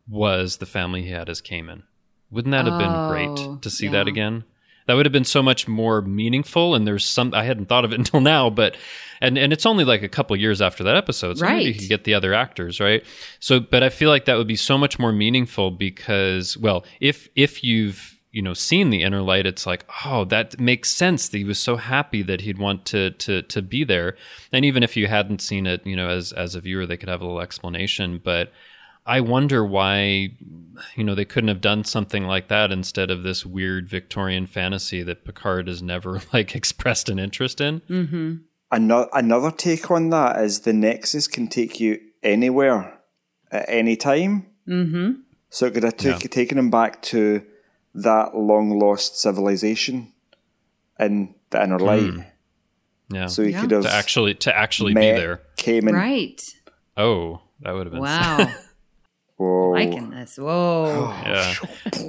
was the family he had as Kamin. Wouldn't that have been great to see that again? That would have been so much more meaningful. And there's some, I hadn't thought of it until now, but, and it's only like a couple years after that episode. So maybe you could get the other actors, right? So, but I feel like that would be so much more meaningful because, well, if you've, you know, seeing the Inner Light, it's like, oh, that makes sense that he was so happy that he'd want to be there. And even if you hadn't seen it, you know, as a viewer, they could have a little explanation. But I wonder why, you know, they couldn't have done something like that instead of this weird Victorian fantasy that Picard has never like expressed an interest in. Mm-hmm. Another take on that is the Nexus can take you anywhere at any time. Mm-hmm. So it could have taken him back to that long-lost civilization in the Inner Light. Yeah. So he could have... To actually be there. Kamin. Right. Oh, that would have been... Wow. Whoa. Liking this. Whoa. Yeah.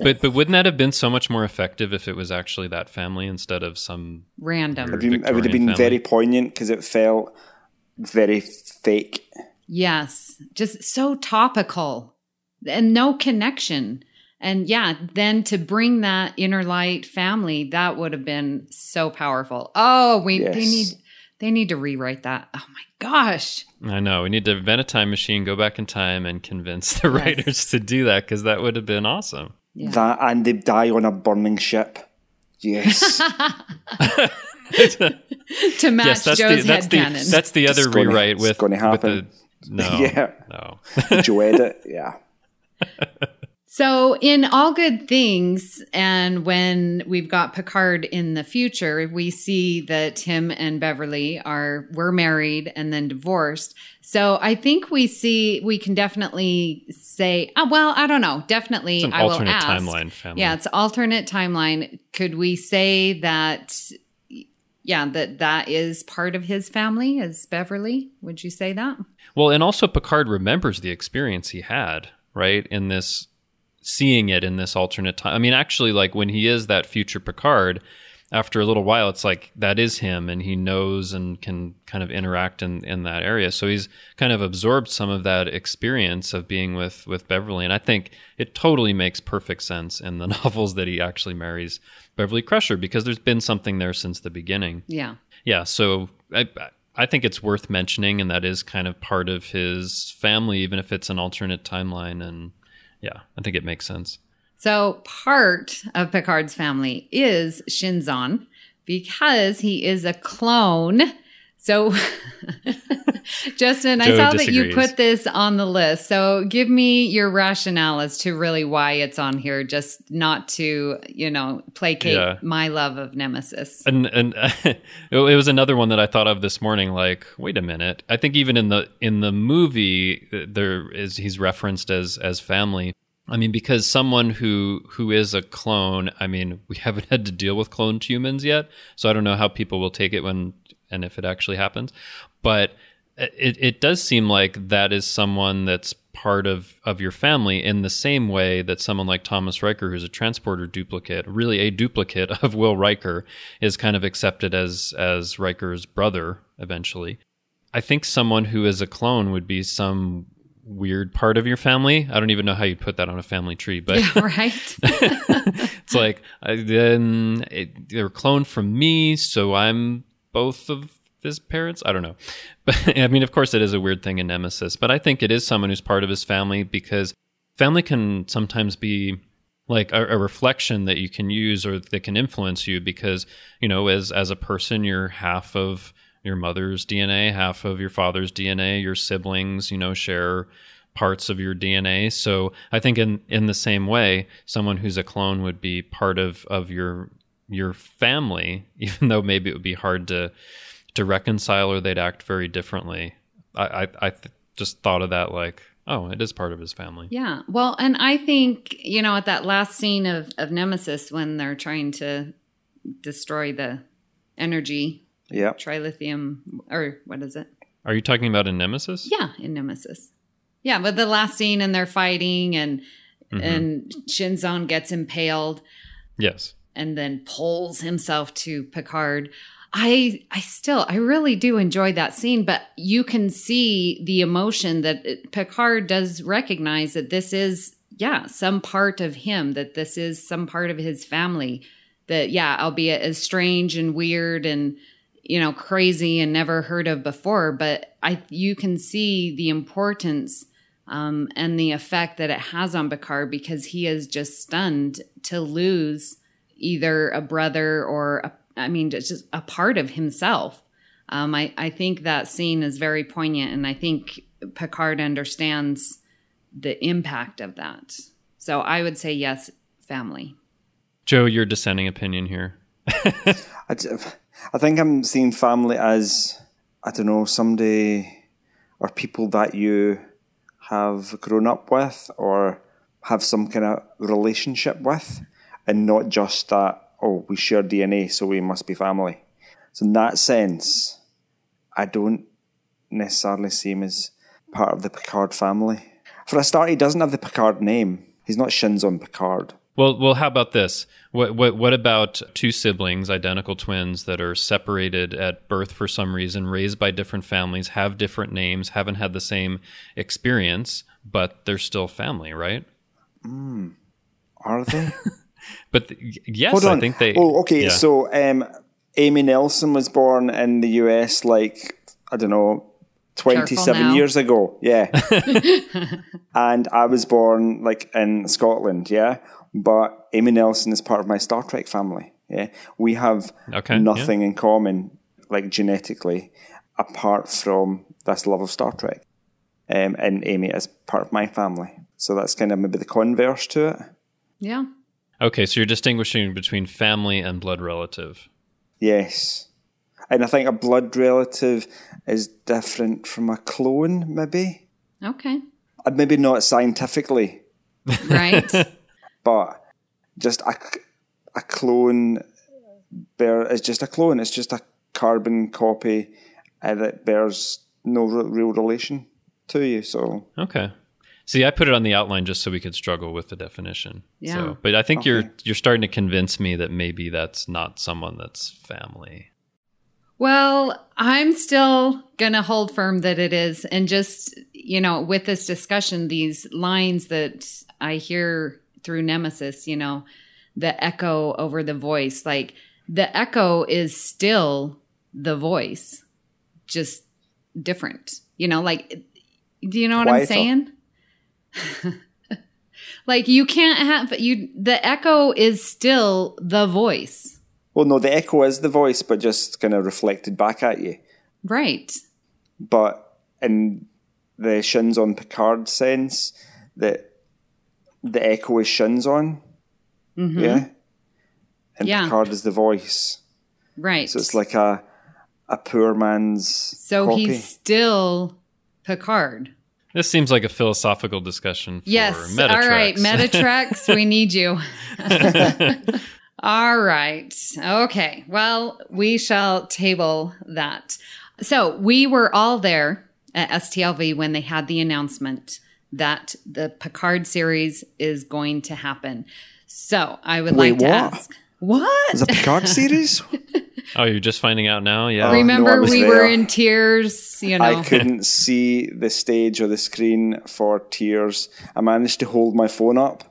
But wouldn't that have been so much more effective if it was actually that family instead of some random? It would have been family. Very poignant because it felt very fake. Yes. Just so topical and no connection. And yeah, then to bring that Inner Light family, that would have been so powerful. Oh, they need to rewrite that. Oh my gosh. I know. We need to invent a time machine, go back in time and convince the writers to do that because that would have been awesome. Yeah. That and they die on a burning ship. Yes. To match Joe's headcanon. That's the other rewrite with... It's going to happen. No. Did you edit? Yeah. So in All Good Things, and when we've got Picard in the future, we see that him and Beverly were married and then divorced. So I think we can definitely say, oh, well, I don't know. Definitely, I will ask. It's an alternate timeline family. Yeah, it's alternate timeline. Could we say that, that is part of his family, is Beverly? Would you say that? Well, and also Picard remembers the experience he had, right, in this... seeing it in this alternate time. I mean, actually, like when he is that future Picard, after a little while, it's like that is him and he knows and can kind of interact in that area. So he's kind of absorbed some of that experience of being with Beverly. And I think it totally makes perfect sense in the novels that he actually marries Beverly Crusher because there's been something there since the beginning. Yeah. Yeah. So I think it's worth mentioning, and that is kind of part of his family, even if it's an alternate timeline. And yeah, I think it makes sense. So part of Picard's family is Shinzon because he is a clone. So Justin, I saw that you put this on the list. So give me your rationale as to really why it's on here, just not to, placate my love of Nemesis. And it was another one that I thought of this morning, like, wait a minute. I think even in the movie, he's referenced as family. I mean, because someone who is a clone, I mean, we haven't had to deal with cloned humans yet. So I don't know how people will take it when... and if it actually happens, but it does seem like that is someone that's part of your family in the same way that someone like Thomas Riker, who's a transporter duplicate, really a duplicate of Will Riker, is kind of accepted as Riker's brother eventually. I think someone who is a clone would be some weird part of your family. I don't even know how you'd put that on a family tree, but right. It's like they're cloned from me, so I'm both of his parents? I don't know. But I mean, of course, it is a weird thing in Nemesis, but I think it is someone who's part of his family because family can sometimes be like a reflection that you can use or that can influence you because, as a person, you're half of your mother's DNA, half of your father's DNA, your siblings, share parts of your DNA. So I think in the same way, someone who's a clone would be part of your family, even though maybe it would be hard to reconcile or they'd act very differently. I just thought of that like, oh, it is part of his family. Yeah. Well, and I think, at that last scene of Nemesis when they're trying to destroy the energy, trilithium, or what is it? Are you talking about in Nemesis? Yeah, in Nemesis. Yeah, but the last scene and they're fighting and Shinzon gets impaled. Yes. And then pulls himself to Picard. I really do enjoy that scene, but you can see the emotion that Picard does recognize that this is, some part of him, that this is some part of his family that, albeit as strange and weird and, crazy and never heard of before, but you can see the importance and the effect that it has on Picard because he is just stunned to lose either a brother or, just a part of himself. I think that scene is very poignant, and I think Picard understands the impact of that. So I would say, yes, family. Joe, your dissenting opinion here. I think I'm seeing family as, I don't know, somebody or people that you have grown up with or have some kind of relationship with. And not just that, oh, we share DNA, so we must be family. So in that sense, I don't necessarily see him as part of the Picard family. For a start, he doesn't have the Picard name. He's not Shinzon Picard. Well, how about this? What about two siblings, identical twins, that are separated at birth for some reason, raised by different families, have different names, haven't had the same experience, but they're still family, right? Are they? But yes, I think they... Oh, okay, yeah. So Amy Nelson was born in the US, like, I don't know, 27 years ago, yeah. And I was born, like, in Scotland, yeah? But Amy Nelson is part of my Star Trek family, yeah? We have nothing in common, like, genetically, apart from this love of Star Trek. And Amy is part of my family. So that's kind of maybe the converse to it. Yeah. Okay, so you're distinguishing between family and blood relative. Yes. And I think a blood relative is different from a clone, maybe. Okay. Maybe not scientifically. Right. But just a clone is just a clone. It's just a carbon copy that bears no real relation to you. So okay. See, I put it on the outline just so we could struggle with the definition. Yeah. So, but I think you're starting to convince me that maybe that's not someone that's family. Well, I'm still going to hold firm that it is. And just, you know, with this discussion, these lines that I hear through Nemesis, you know, the echo over the voice, like the echo is still the voice, just different, you know, like, do you know what I'm saying? Like you can't have the echo is still the voice. Well, no, the echo is the voice, but just kind of reflected back at you. Right. But in the Shinzon Picard sense, that the echo is Shinzon. Mm-hmm. Yeah. And Picard is the voice. Right. So it's like a poor man's copy. He's still Picard. This seems like a philosophical discussion for Metatrax. All right, Metatrax, we need you. All right. Okay. Well, we shall table that. So we were all there at STLV when they had the announcement that the Picard series is going to happen. So I would to ask. What? Is it a Picard series? Oh, you're just finding out now? Yeah. Remember, we were in tears, you know. I couldn't see the stage or the screen for tears. I managed to hold my phone up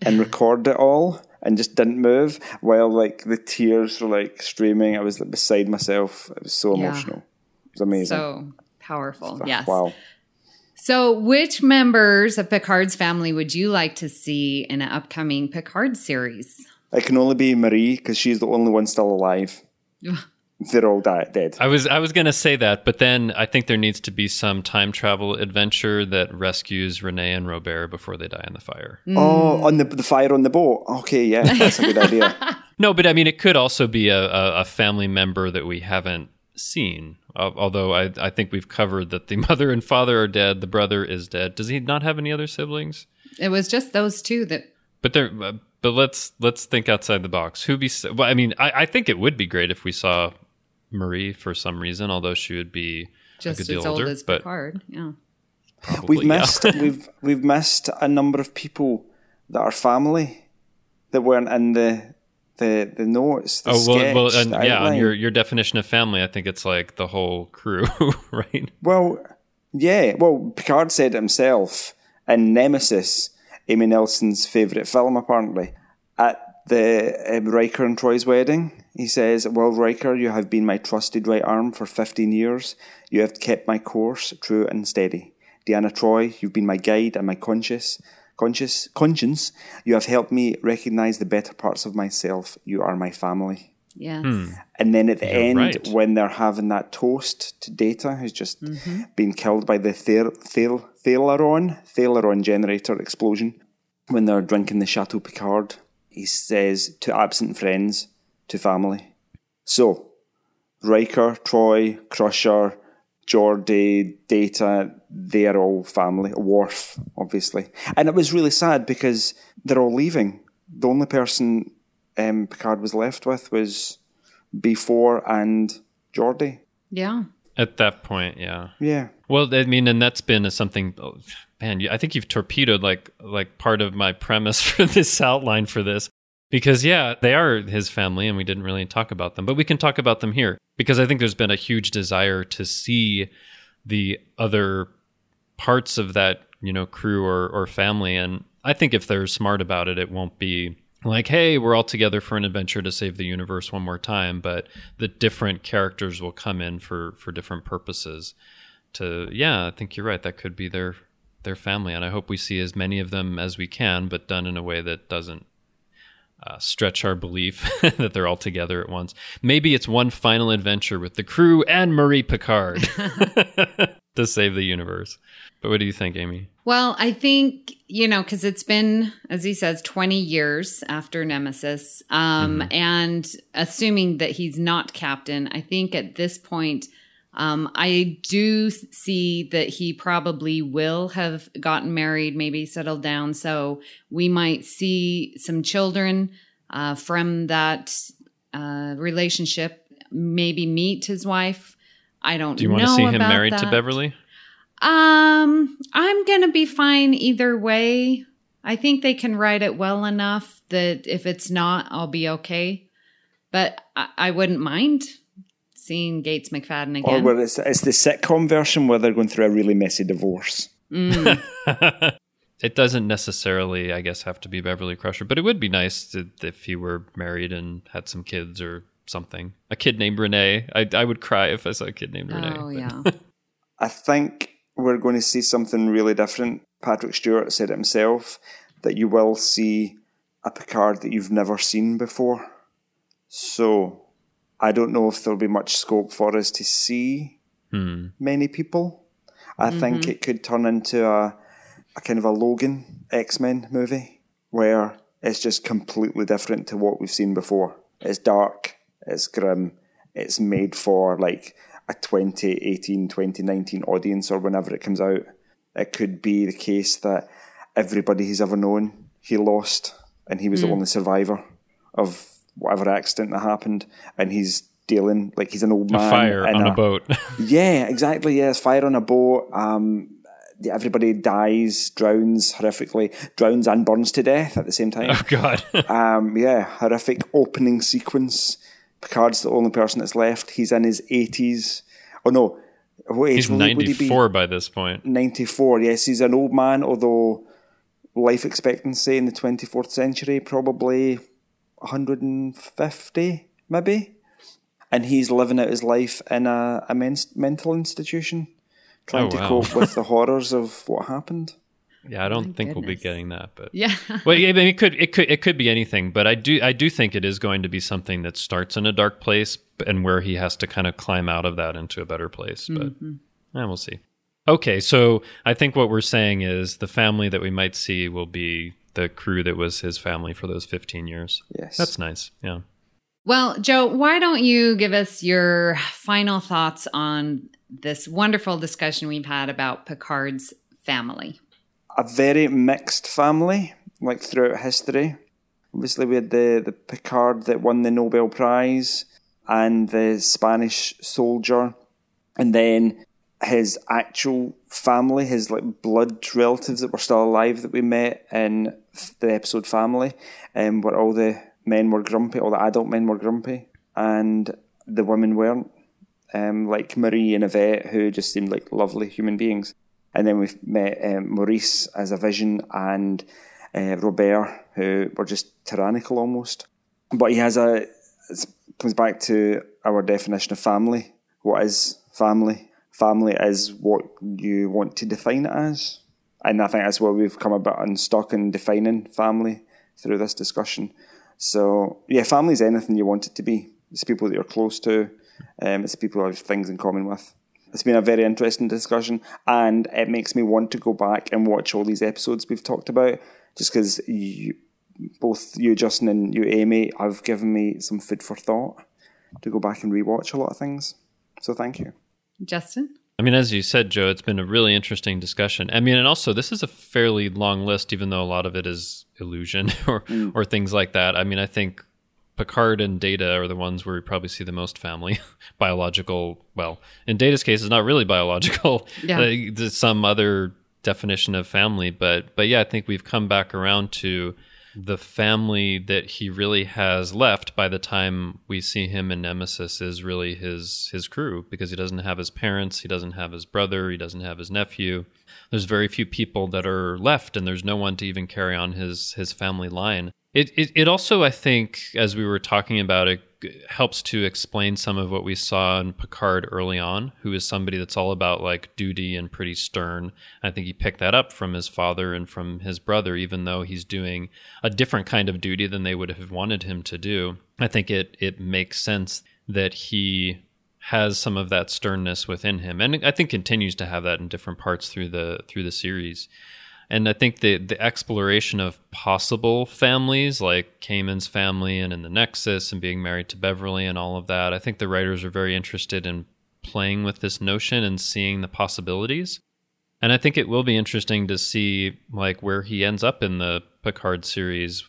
and record it all and just didn't move while, like, the tears were, like, streaming. I was like, beside myself. It was so emotional. It was amazing. So powerful, yes. Wow. So which members of Picard's family would you like to see in an upcoming Picard series? It can only be Marie, because she's the only one still alive. They're all dead. I was going to say that, but then I think there needs to be some time travel adventure that rescues Renee and Robert before they die in the fire. Oh, on the fire on the boat. Okay, yeah, that's a good idea. No, but I mean, it could also be a family member that we haven't seen. Although I think we've covered that the mother and father are dead, the brother is dead. Does he not have any other siblings? It was just those two that... But they're... But let's think outside the box. Well, I mean, I think it would be great if we saw Marie for some reason, although she would be just a good deal older. Just as old as Picard, yeah. Probably, we've missed a number of people that are family that weren't in the notes. On your definition of family, I think it's like the whole crew, right? Well, yeah. Well, Picard said it himself in Nemesis. Amy Nelson's favourite film, apparently. At the Riker and Troy's wedding, he says, "Well, Riker, you have been my trusted right arm for 15 years. You have kept my course true and steady. Deanna Troy, you've been my guide and my conscience. You have helped me recognise the better parts of myself. You are my family." Yes. And then at the end, when they're having that toast to Data, who's just been killed by the Thaleron generator explosion, when they're drinking the Chateau Picard, he says, "To absent friends, to family." So, Riker, Troy, Crusher, Geordi, Data, they're all family. Worf, obviously. And it was really sad because they're all leaving. The only person... Picard was left with was B4 and Geordi. Yeah. At that point, yeah. Yeah. Well, I mean, and that's been something... Oh, man, I think you've torpedoed like part of my premise for this outline for this. Because, yeah, they are his family, and we didn't really talk about them. But we can talk about them here. Because I think there's been a huge desire to see the other parts of that, you know, crew or family. And I think if they're smart about it, it won't be... like, hey, we're all together for an adventure to save the universe one more time, but the different characters will come in for different purposes. To yeah, I think you're right. That could be their family, and I hope we see as many of them as we can, but done in a way that doesn't stretch our belief that they're all together at once. Maybe it's one final adventure with the crew and Marie Picard to save the universe. But what do you think, Amy? Well, I think, you know, because it's been, as he says, 20 years after Nemesis. Mm-hmm. And assuming that he's not captain, I think at this point, I do see that he probably will have gotten married, maybe settled down. So we might see some children from that relationship, maybe meet his wife. I don't know. Do you want to see him married to Beverly? I'm going to be fine either way. I think they can write it well enough that if it's not, I'll be okay. But I wouldn't mind seeing Gates McFadden again. Or where it's the sitcom version where they're going through a really messy divorce. Mm. It doesn't necessarily, I guess, have to be Beverly Crusher, but it would be nice if he were married and had some kids or something. A kid named Renee. I would cry if I saw a kid named Renee. Oh, yeah. I think... we're going to see something really different. Patrick Stewart said it himself, that you will see a Picard that you've never seen before. So I don't know if there'll be much scope for us to see many people. I think it could turn into a kind of a Logan X-Men movie where it's just completely different to what we've seen before. It's dark, it's grim, it's made for like... a 2018, 2019 audience or whenever it comes out. It could be the case that everybody he's ever known, he lost, and he was the only survivor of whatever accident that happened, and he's dealing, like he's an old man. A fire on a boat. Yeah, exactly, yes, fire on a boat. Everybody dies, drowns horrifically, drowns and burns to death at the same time. Oh, God. Yeah, horrific opening sequence. Picard's the only person that's left. He's in his 80s. Oh, no. What age would he be? He's 94 by this point. 94, yes. He's an old man, although life expectancy in the 24th century, probably 150, maybe. And he's living out his life in a mental institution, trying to cope with the horrors of what happened. Yeah, I don't think we'll be getting that, but yeah. Well, I mean, it could be anything, but I do think it is going to be something that starts in a dark place and where he has to kind of climb out of that into a better place. But we'll see. Okay, so I think what we're saying is the family that we might see will be the crew that was his family for those 15 years. Yes, that's nice. Yeah. Well, Joe, why don't you give us your final thoughts on this wonderful discussion we've had about Picard's family? A very mixed family, like throughout history. Obviously, we had the Picard that won the Nobel Prize and the Spanish soldier. And then his actual family, his like blood relatives that were still alive that we met in the episode Family, where all the men were grumpy, all the adult men were grumpy, and the women weren't. Like Marie and Yvette, who just seemed like lovely human beings. And then we've met Maurice as a vision and Robert, who were just tyrannical almost. But he has it comes back to our definition of family. What is family? Family is what you want to define it as. And I think that's where we've come a bit unstuck in defining family through this discussion. So, yeah, family is anything you want it to be. It's people that you're close to. It's people who have things in common with. It's been a very interesting discussion, and it makes me want to go back and watch all these episodes we've talked about, just because both you, Justin, and you, Amy, have given me some food for thought to go back and rewatch a lot of things. So thank you. Justin? I mean, as you said, Joe, it's been a really interesting discussion. I mean, and also this is a fairly long list, even though a lot of it is illusion or things like that. I mean, I think Picard and Data are the ones where we probably see the most family. Biological, well, in Data's case, it's not really biological. Yeah. There's some other definition of family, but yeah, I think we've come back around to the family that he really has left by the time we see him in Nemesis is really his crew, because he doesn't have his parents, he doesn't have his brother, he doesn't have his nephew. There's very few people that are left, and there's no one to even carry on his family line. It also, I think, as we were talking about, it helps to explain some of what we saw in Picard early on, who is somebody that's all about like duty and pretty stern. I think he picked that up from his father and from his brother, even though he's doing a different kind of duty than they would have wanted him to do. I think it makes sense that he has some of that sternness within him, and I think continues to have that in different parts through the series. And I think the exploration of possible families, like Kamin's family and in the Nexus and being married to Beverly and all of that, I think the writers are very interested in playing with this notion and seeing the possibilities. And I think it will be interesting to see like where he ends up in the Picard series.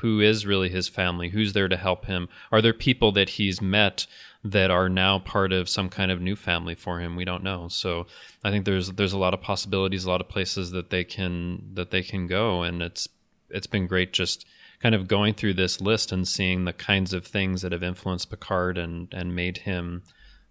Who is really his family? Who's there to help him? Are there people that he's met that are now part of some kind of new family for him? We don't know. So I think there's a lot of possibilities, a lot of places that they can go, and it's been great just kind of going through this list and seeing the kinds of things that have influenced Picard and made him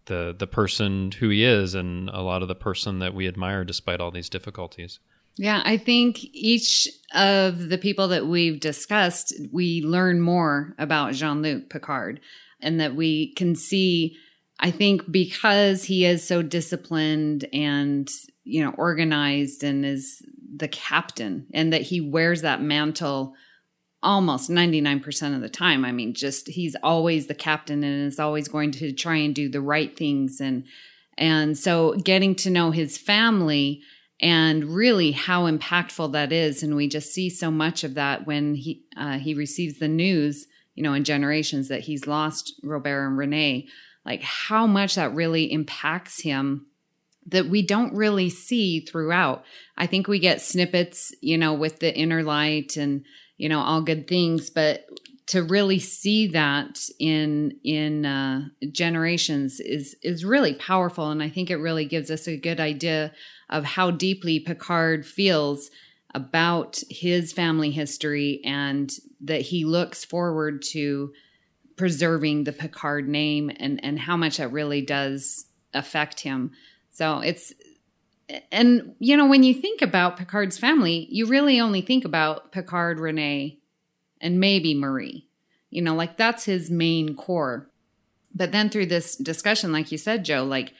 the person who he is, and a lot of the person that we admire despite all these difficulties. Yeah, I think each of the people that we've discussed, we learn more about Jean-Luc Picard. And that we can see, I think, because he is so disciplined and, you know, organized and is the captain, and that he wears that mantle almost 99% of the time. I mean, just he's always the captain and is always going to try and do the right things. And so getting to know his family and really how impactful that is. And we just see so much of that when he receives the news, you know, in Generations, that he's lost Robert and Renee, like how much that really impacts him that we don't really see throughout. I think we get snippets, you know, with The Inner Light and, you know, All Good Things, but to really see that in Generations is really powerful. And I think it really gives us a good idea of how deeply Picard feels about his family history, and that he looks forward to preserving the Picard name, and how much that really does affect him. So and you know, when you think about Picard's family, you really only think about Picard, Renee, and maybe Marie, you know, like that's his main core. But then through this discussion, like you said, Joe, like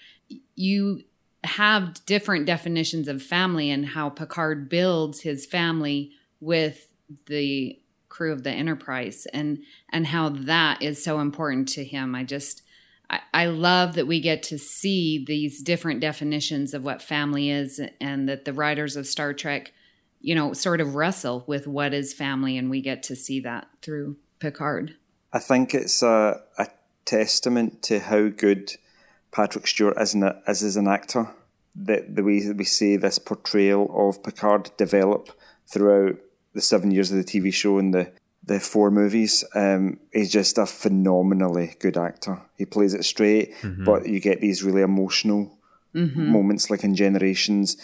you have different definitions of family, and how Picard builds his family with the crew of the Enterprise, and how that is so important to him. I love that we get to see these different definitions of what family is, and that the writers of Star Trek, you know, sort of wrestle with what is family, and we get to see that through Picard. I think it's a testament to how good Patrick Stewart as an actor, the way that we see this portrayal of Picard develop throughout the 7 years of the TV show and the 4 movies. He's just a phenomenally good actor. He plays it straight, mm-hmm. but you get these really emotional mm-hmm. moments, like in Generations,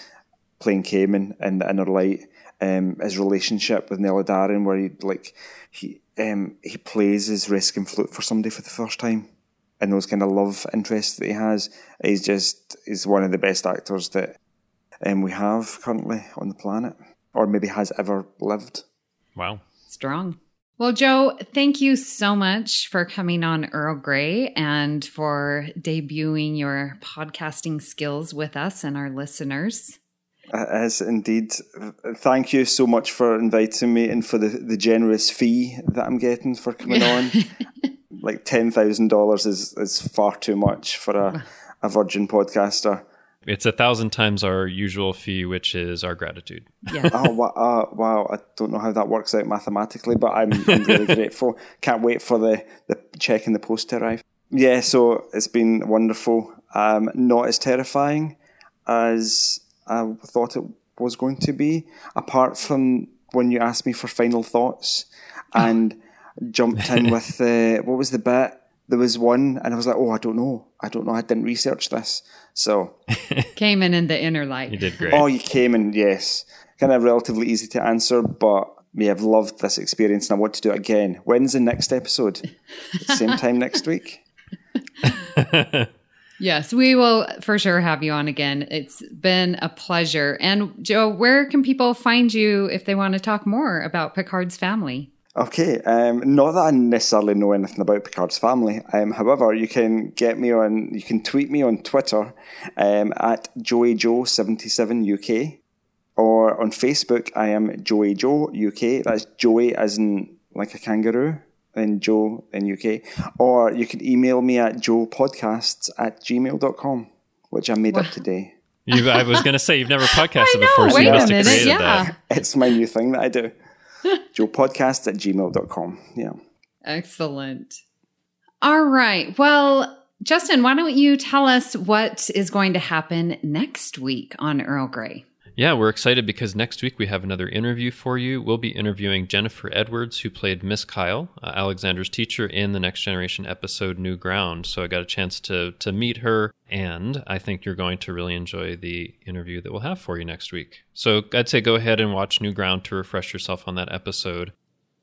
playing Kamin in The Inner Light, his relationship with Nella Darren, where he plays his rescue flute for somebody for the first time. And those kind of love interests that he has, he's one of the best actors that we have currently on the planet, or maybe has ever lived. Wow. Strong. Well, Joe, thank you so much for coming on Earl Grey and for debuting your podcasting skills with us and our listeners. As indeed. Thank you so much for inviting me, and for the generous fee that I'm getting for coming on. Like $10,000 is far too much for a virgin podcaster. It's 1,000 times our usual fee, which is our gratitude. Yeah. Wow. I don't know how that works out mathematically, but I'm really grateful. Can't wait for the check in the post to arrive. Yeah, so it's been wonderful. Not as terrifying as I thought it was going to be, apart from when you asked me for final thoughts. And jumped in with what was the bit? There was one, and I was like, oh, I don't know. I didn't research this. So Kamin in The Inner Light. You did great. Oh, you Kamin, yes. Kind of relatively easy to answer, but yeah, I've loved this experience, and I want to do it again. When's the next episode? Same time next week? Yes, we will for sure have you on again. It's been a pleasure. And Joe, where can people find you if they want to talk more about Picard's family? Okay, not that I necessarily know anything about Picard's family. However, you can you can tweet me on Twitter at JoeyJoe77UK, or on Facebook I am JoeyJoe UK. That's Joey as in like a kangaroo, and Joe in UK. Or you can email me at joepodcasts@gmail.com, which I made up today. I was going to say you've never podcasted before, so you must have created that. It's my new thing that I do. joepodcasts@gmail.com. Yeah. Excellent. All right. Well, Justin, why don't you tell us what is going to happen next week on Earl Grey? Yeah, we're excited because next week we have another interview for you. We'll be interviewing Jennifer Edwards, who played Miss Kyle, Alexander's teacher in the Next Generation episode New Ground. So I got a chance to meet her, and I think you're going to really enjoy the interview that we'll have for you next week. So I'd say go ahead and watch New Ground to refresh yourself on that episode.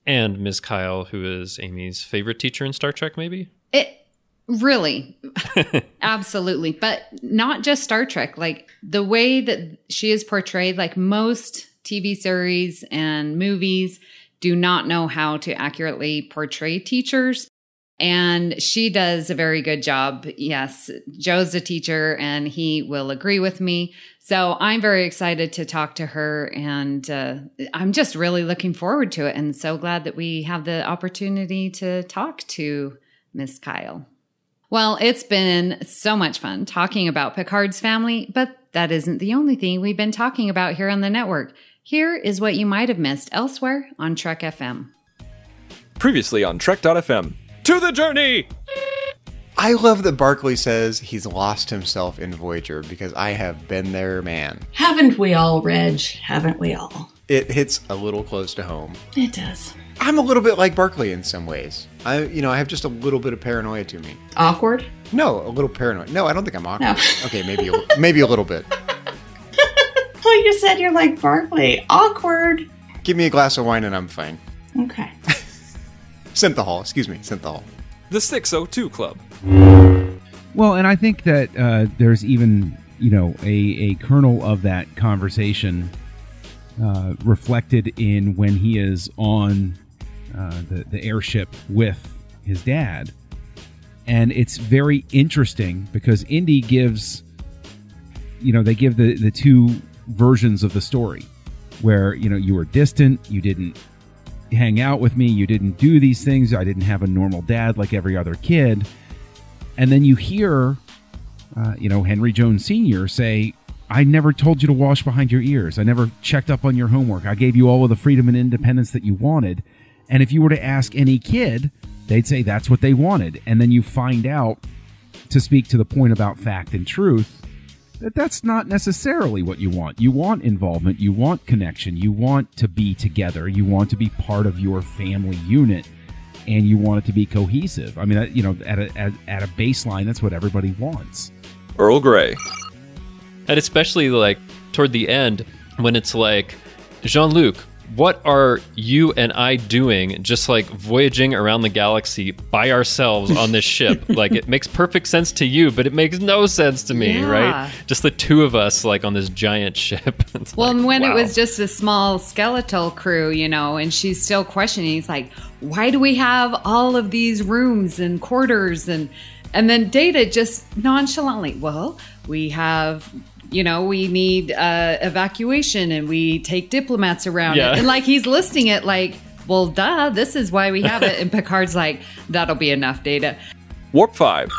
And Miss Kyle, who is Amy's favorite teacher in Star Trek, maybe? Really? Absolutely. But not just Star Trek. Like the way that she is portrayed, like most TV series and movies do not know how to accurately portray teachers. And she does a very good job. Yes, Joe's a teacher and he will agree with me. So I'm very excited to talk to her, and I'm just really looking forward to it. And so glad that we have the opportunity to talk to Miss Kyle. Well, it's been so much fun talking about Picard's family, but that isn't the only thing we've been talking about here on the network. Here is what you might have missed elsewhere on Trek FM. Previously on Trek.fm, to the journey! I love that Barclay says he's lost himself in Voyager, because I have been there, man. Haven't we all, Reg? Haven't we all? It hits a little close to home. It does. I'm a little bit like Barclay in some ways. I have just a little bit of paranoia to me. Awkward? No, a little paranoid. No, I don't think I'm awkward. No. Okay, maybe a little bit. Well, you said you're like Barclay. Awkward. Give me a glass of wine and I'm fine. Okay. Synthahol. Excuse me, Synthahol. The 602 Club. Well, and I think that there's even, a kernel of that conversation reflected in when he is on the airship with his dad. And it's very interesting because Indy gives, they give the two versions of the story where, you were distant, you didn't hang out with me, you didn't do these things, I didn't have a normal dad like every other kid. And then you hear, Henry Jones Sr. say, I never told you to wash behind your ears. I never checked up on your homework. I gave you all of the freedom and independence that you wanted. And if you were to ask any kid, they'd say that's what they wanted. And then you find out, to speak to the point about fact and truth, that that's not necessarily what you want. You want involvement. You want connection. You want to be together. You want to be part of your family unit. And you want it to be cohesive. I mean, at a baseline, that's what everybody wants. Earl Grey. And especially like toward the end when it's like, Jean-Luc, what are you and I doing just like voyaging around the galaxy by ourselves on this ship? Like it makes perfect sense to you, but it makes no sense to me, right? Just the two of us like on this giant ship. Well, like, when it was just a small skeletal crew, and she's still questioning. It's like, why do we have all of these rooms and quarters? And then Data just nonchalantly, well, we have... we need evacuation and we take diplomats around. Yeah. And like he's listing it like, well, duh, this is why we have it. And Picard's like, that'll be enough, Data. Warp 5.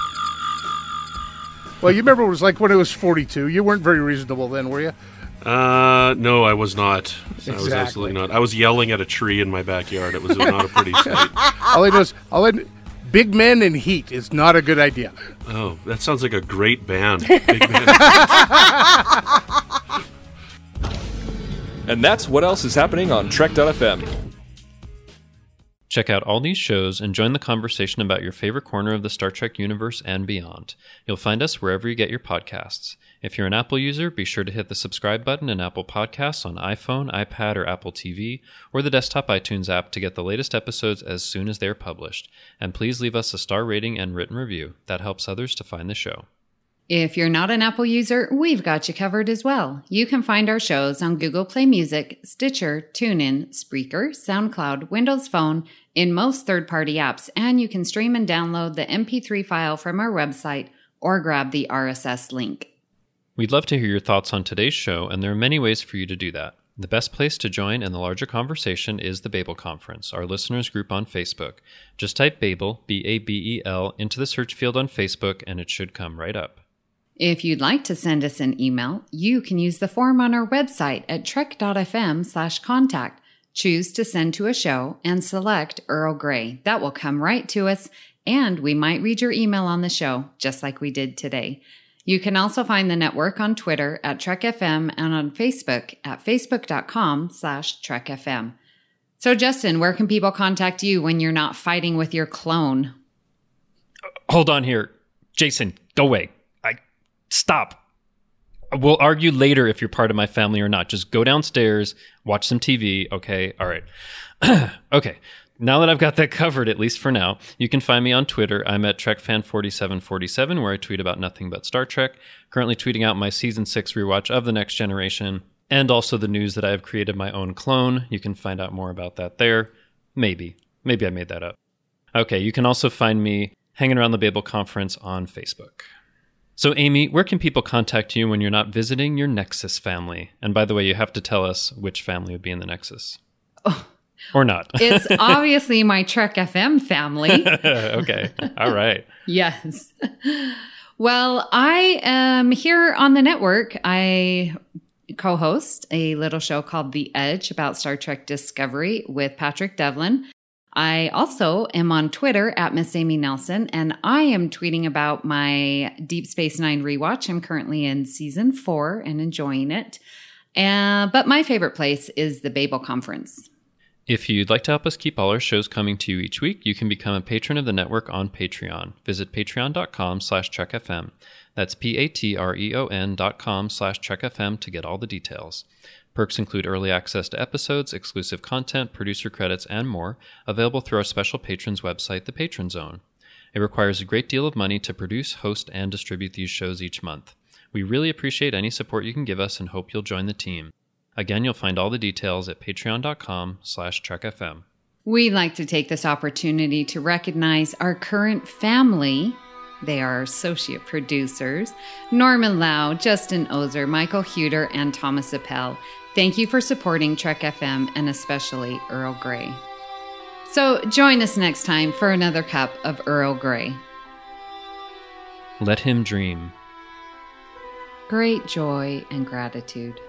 Well, you remember it was like when it was 42. You weren't very reasonable then, were you? No, I was not. Exactly. I was absolutely not. I was yelling at a tree in my backyard. It was not a pretty sight. Big Men in Heat is not a good idea. Oh, that sounds like a great band. Big Men. And that's what else is happening on Trek.fm. Check out all these shows and join the conversation about your favorite corner of the Star Trek universe and beyond. You'll find us wherever you get your podcasts. If you're an Apple user, be sure to hit the subscribe button in Apple Podcasts on iPhone, iPad, or Apple TV, or the desktop iTunes app to get the latest episodes as soon as they're published. And please leave us a star rating and written review. That helps others to find the show. If you're not an Apple user, we've got you covered as well. You can find our shows on Google Play Music, Stitcher, TuneIn, Spreaker, SoundCloud, Windows Phone, in most third-party apps, and you can stream and download the MP3 file from our website or grab the RSS link. We'd love to hear your thoughts on today's show, and there are many ways for you to do that. The best place to join in the larger conversation is the Babel Conference, our listeners group on Facebook. Just type Babel, B-A-B-E-L, into the search field on Facebook, and it should come right up. If you'd like to send us an email, you can use the form on our website at trek.fm/contact. Choose to send to a show and select Earl Grey. That will come right to us, and we might read your email on the show, just like we did today. You can also find the network on Twitter at Trek FM and on Facebook at facebook.com/Trek FM. So, Justin, where can people contact you when you're not fighting with your clone? Hold on here. Jason, go away. Stop. We'll argue later if you're part of my family or not. Just go downstairs, watch some TV, okay? All right. Okay. Now that I've got that covered, at least for now, you can find me on Twitter. I'm at TrekFan4747, where I tweet about nothing but Star Trek. Currently tweeting out my Season 6 rewatch of The Next Generation, and also the news that I have created my own clone. You can find out more about that there. Maybe. Maybe I made that up. Okay, you can also find me hanging around the Babel Conference on Facebook. So, Amy, where can people contact you when you're not visiting your Nexus family? And by the way, you have to tell us which family would be in the Nexus. Oh. Or not. It's obviously my Trek FM family. Okay. All right. Yes. Well, I am here on the network. I co-host a little show called The Edge about Star Trek Discovery with Patrick Devlin. I also am on Twitter at Miss Amy Nelson, and I am tweeting about my Deep Space Nine rewatch. I'm currently in season 4 and enjoying it. But my favorite place is the Babel Conference. If you'd like to help us keep all our shows coming to you each week, you can become a patron of the network on Patreon. Visit patreon.com/TrekFM. That's patreon.com/TrekFM to get all the details. Perks include early access to episodes, exclusive content, producer credits, and more, available through our special patrons website, The Patron Zone. It requires a great deal of money to produce, host, and distribute these shows each month. We really appreciate any support you can give us and hope you'll join the team. Again, you'll find all the details at patreon.com/TrekFM. We'd like to take this opportunity to recognize our current family. They are associate producers, Norman Lau, Justin Ozer, Michael Huter, and Thomas Appel. Thank you for supporting Trek FM and especially Earl Grey. So join us next time for another cup of Earl Grey. Let him dream. Great joy and gratitude.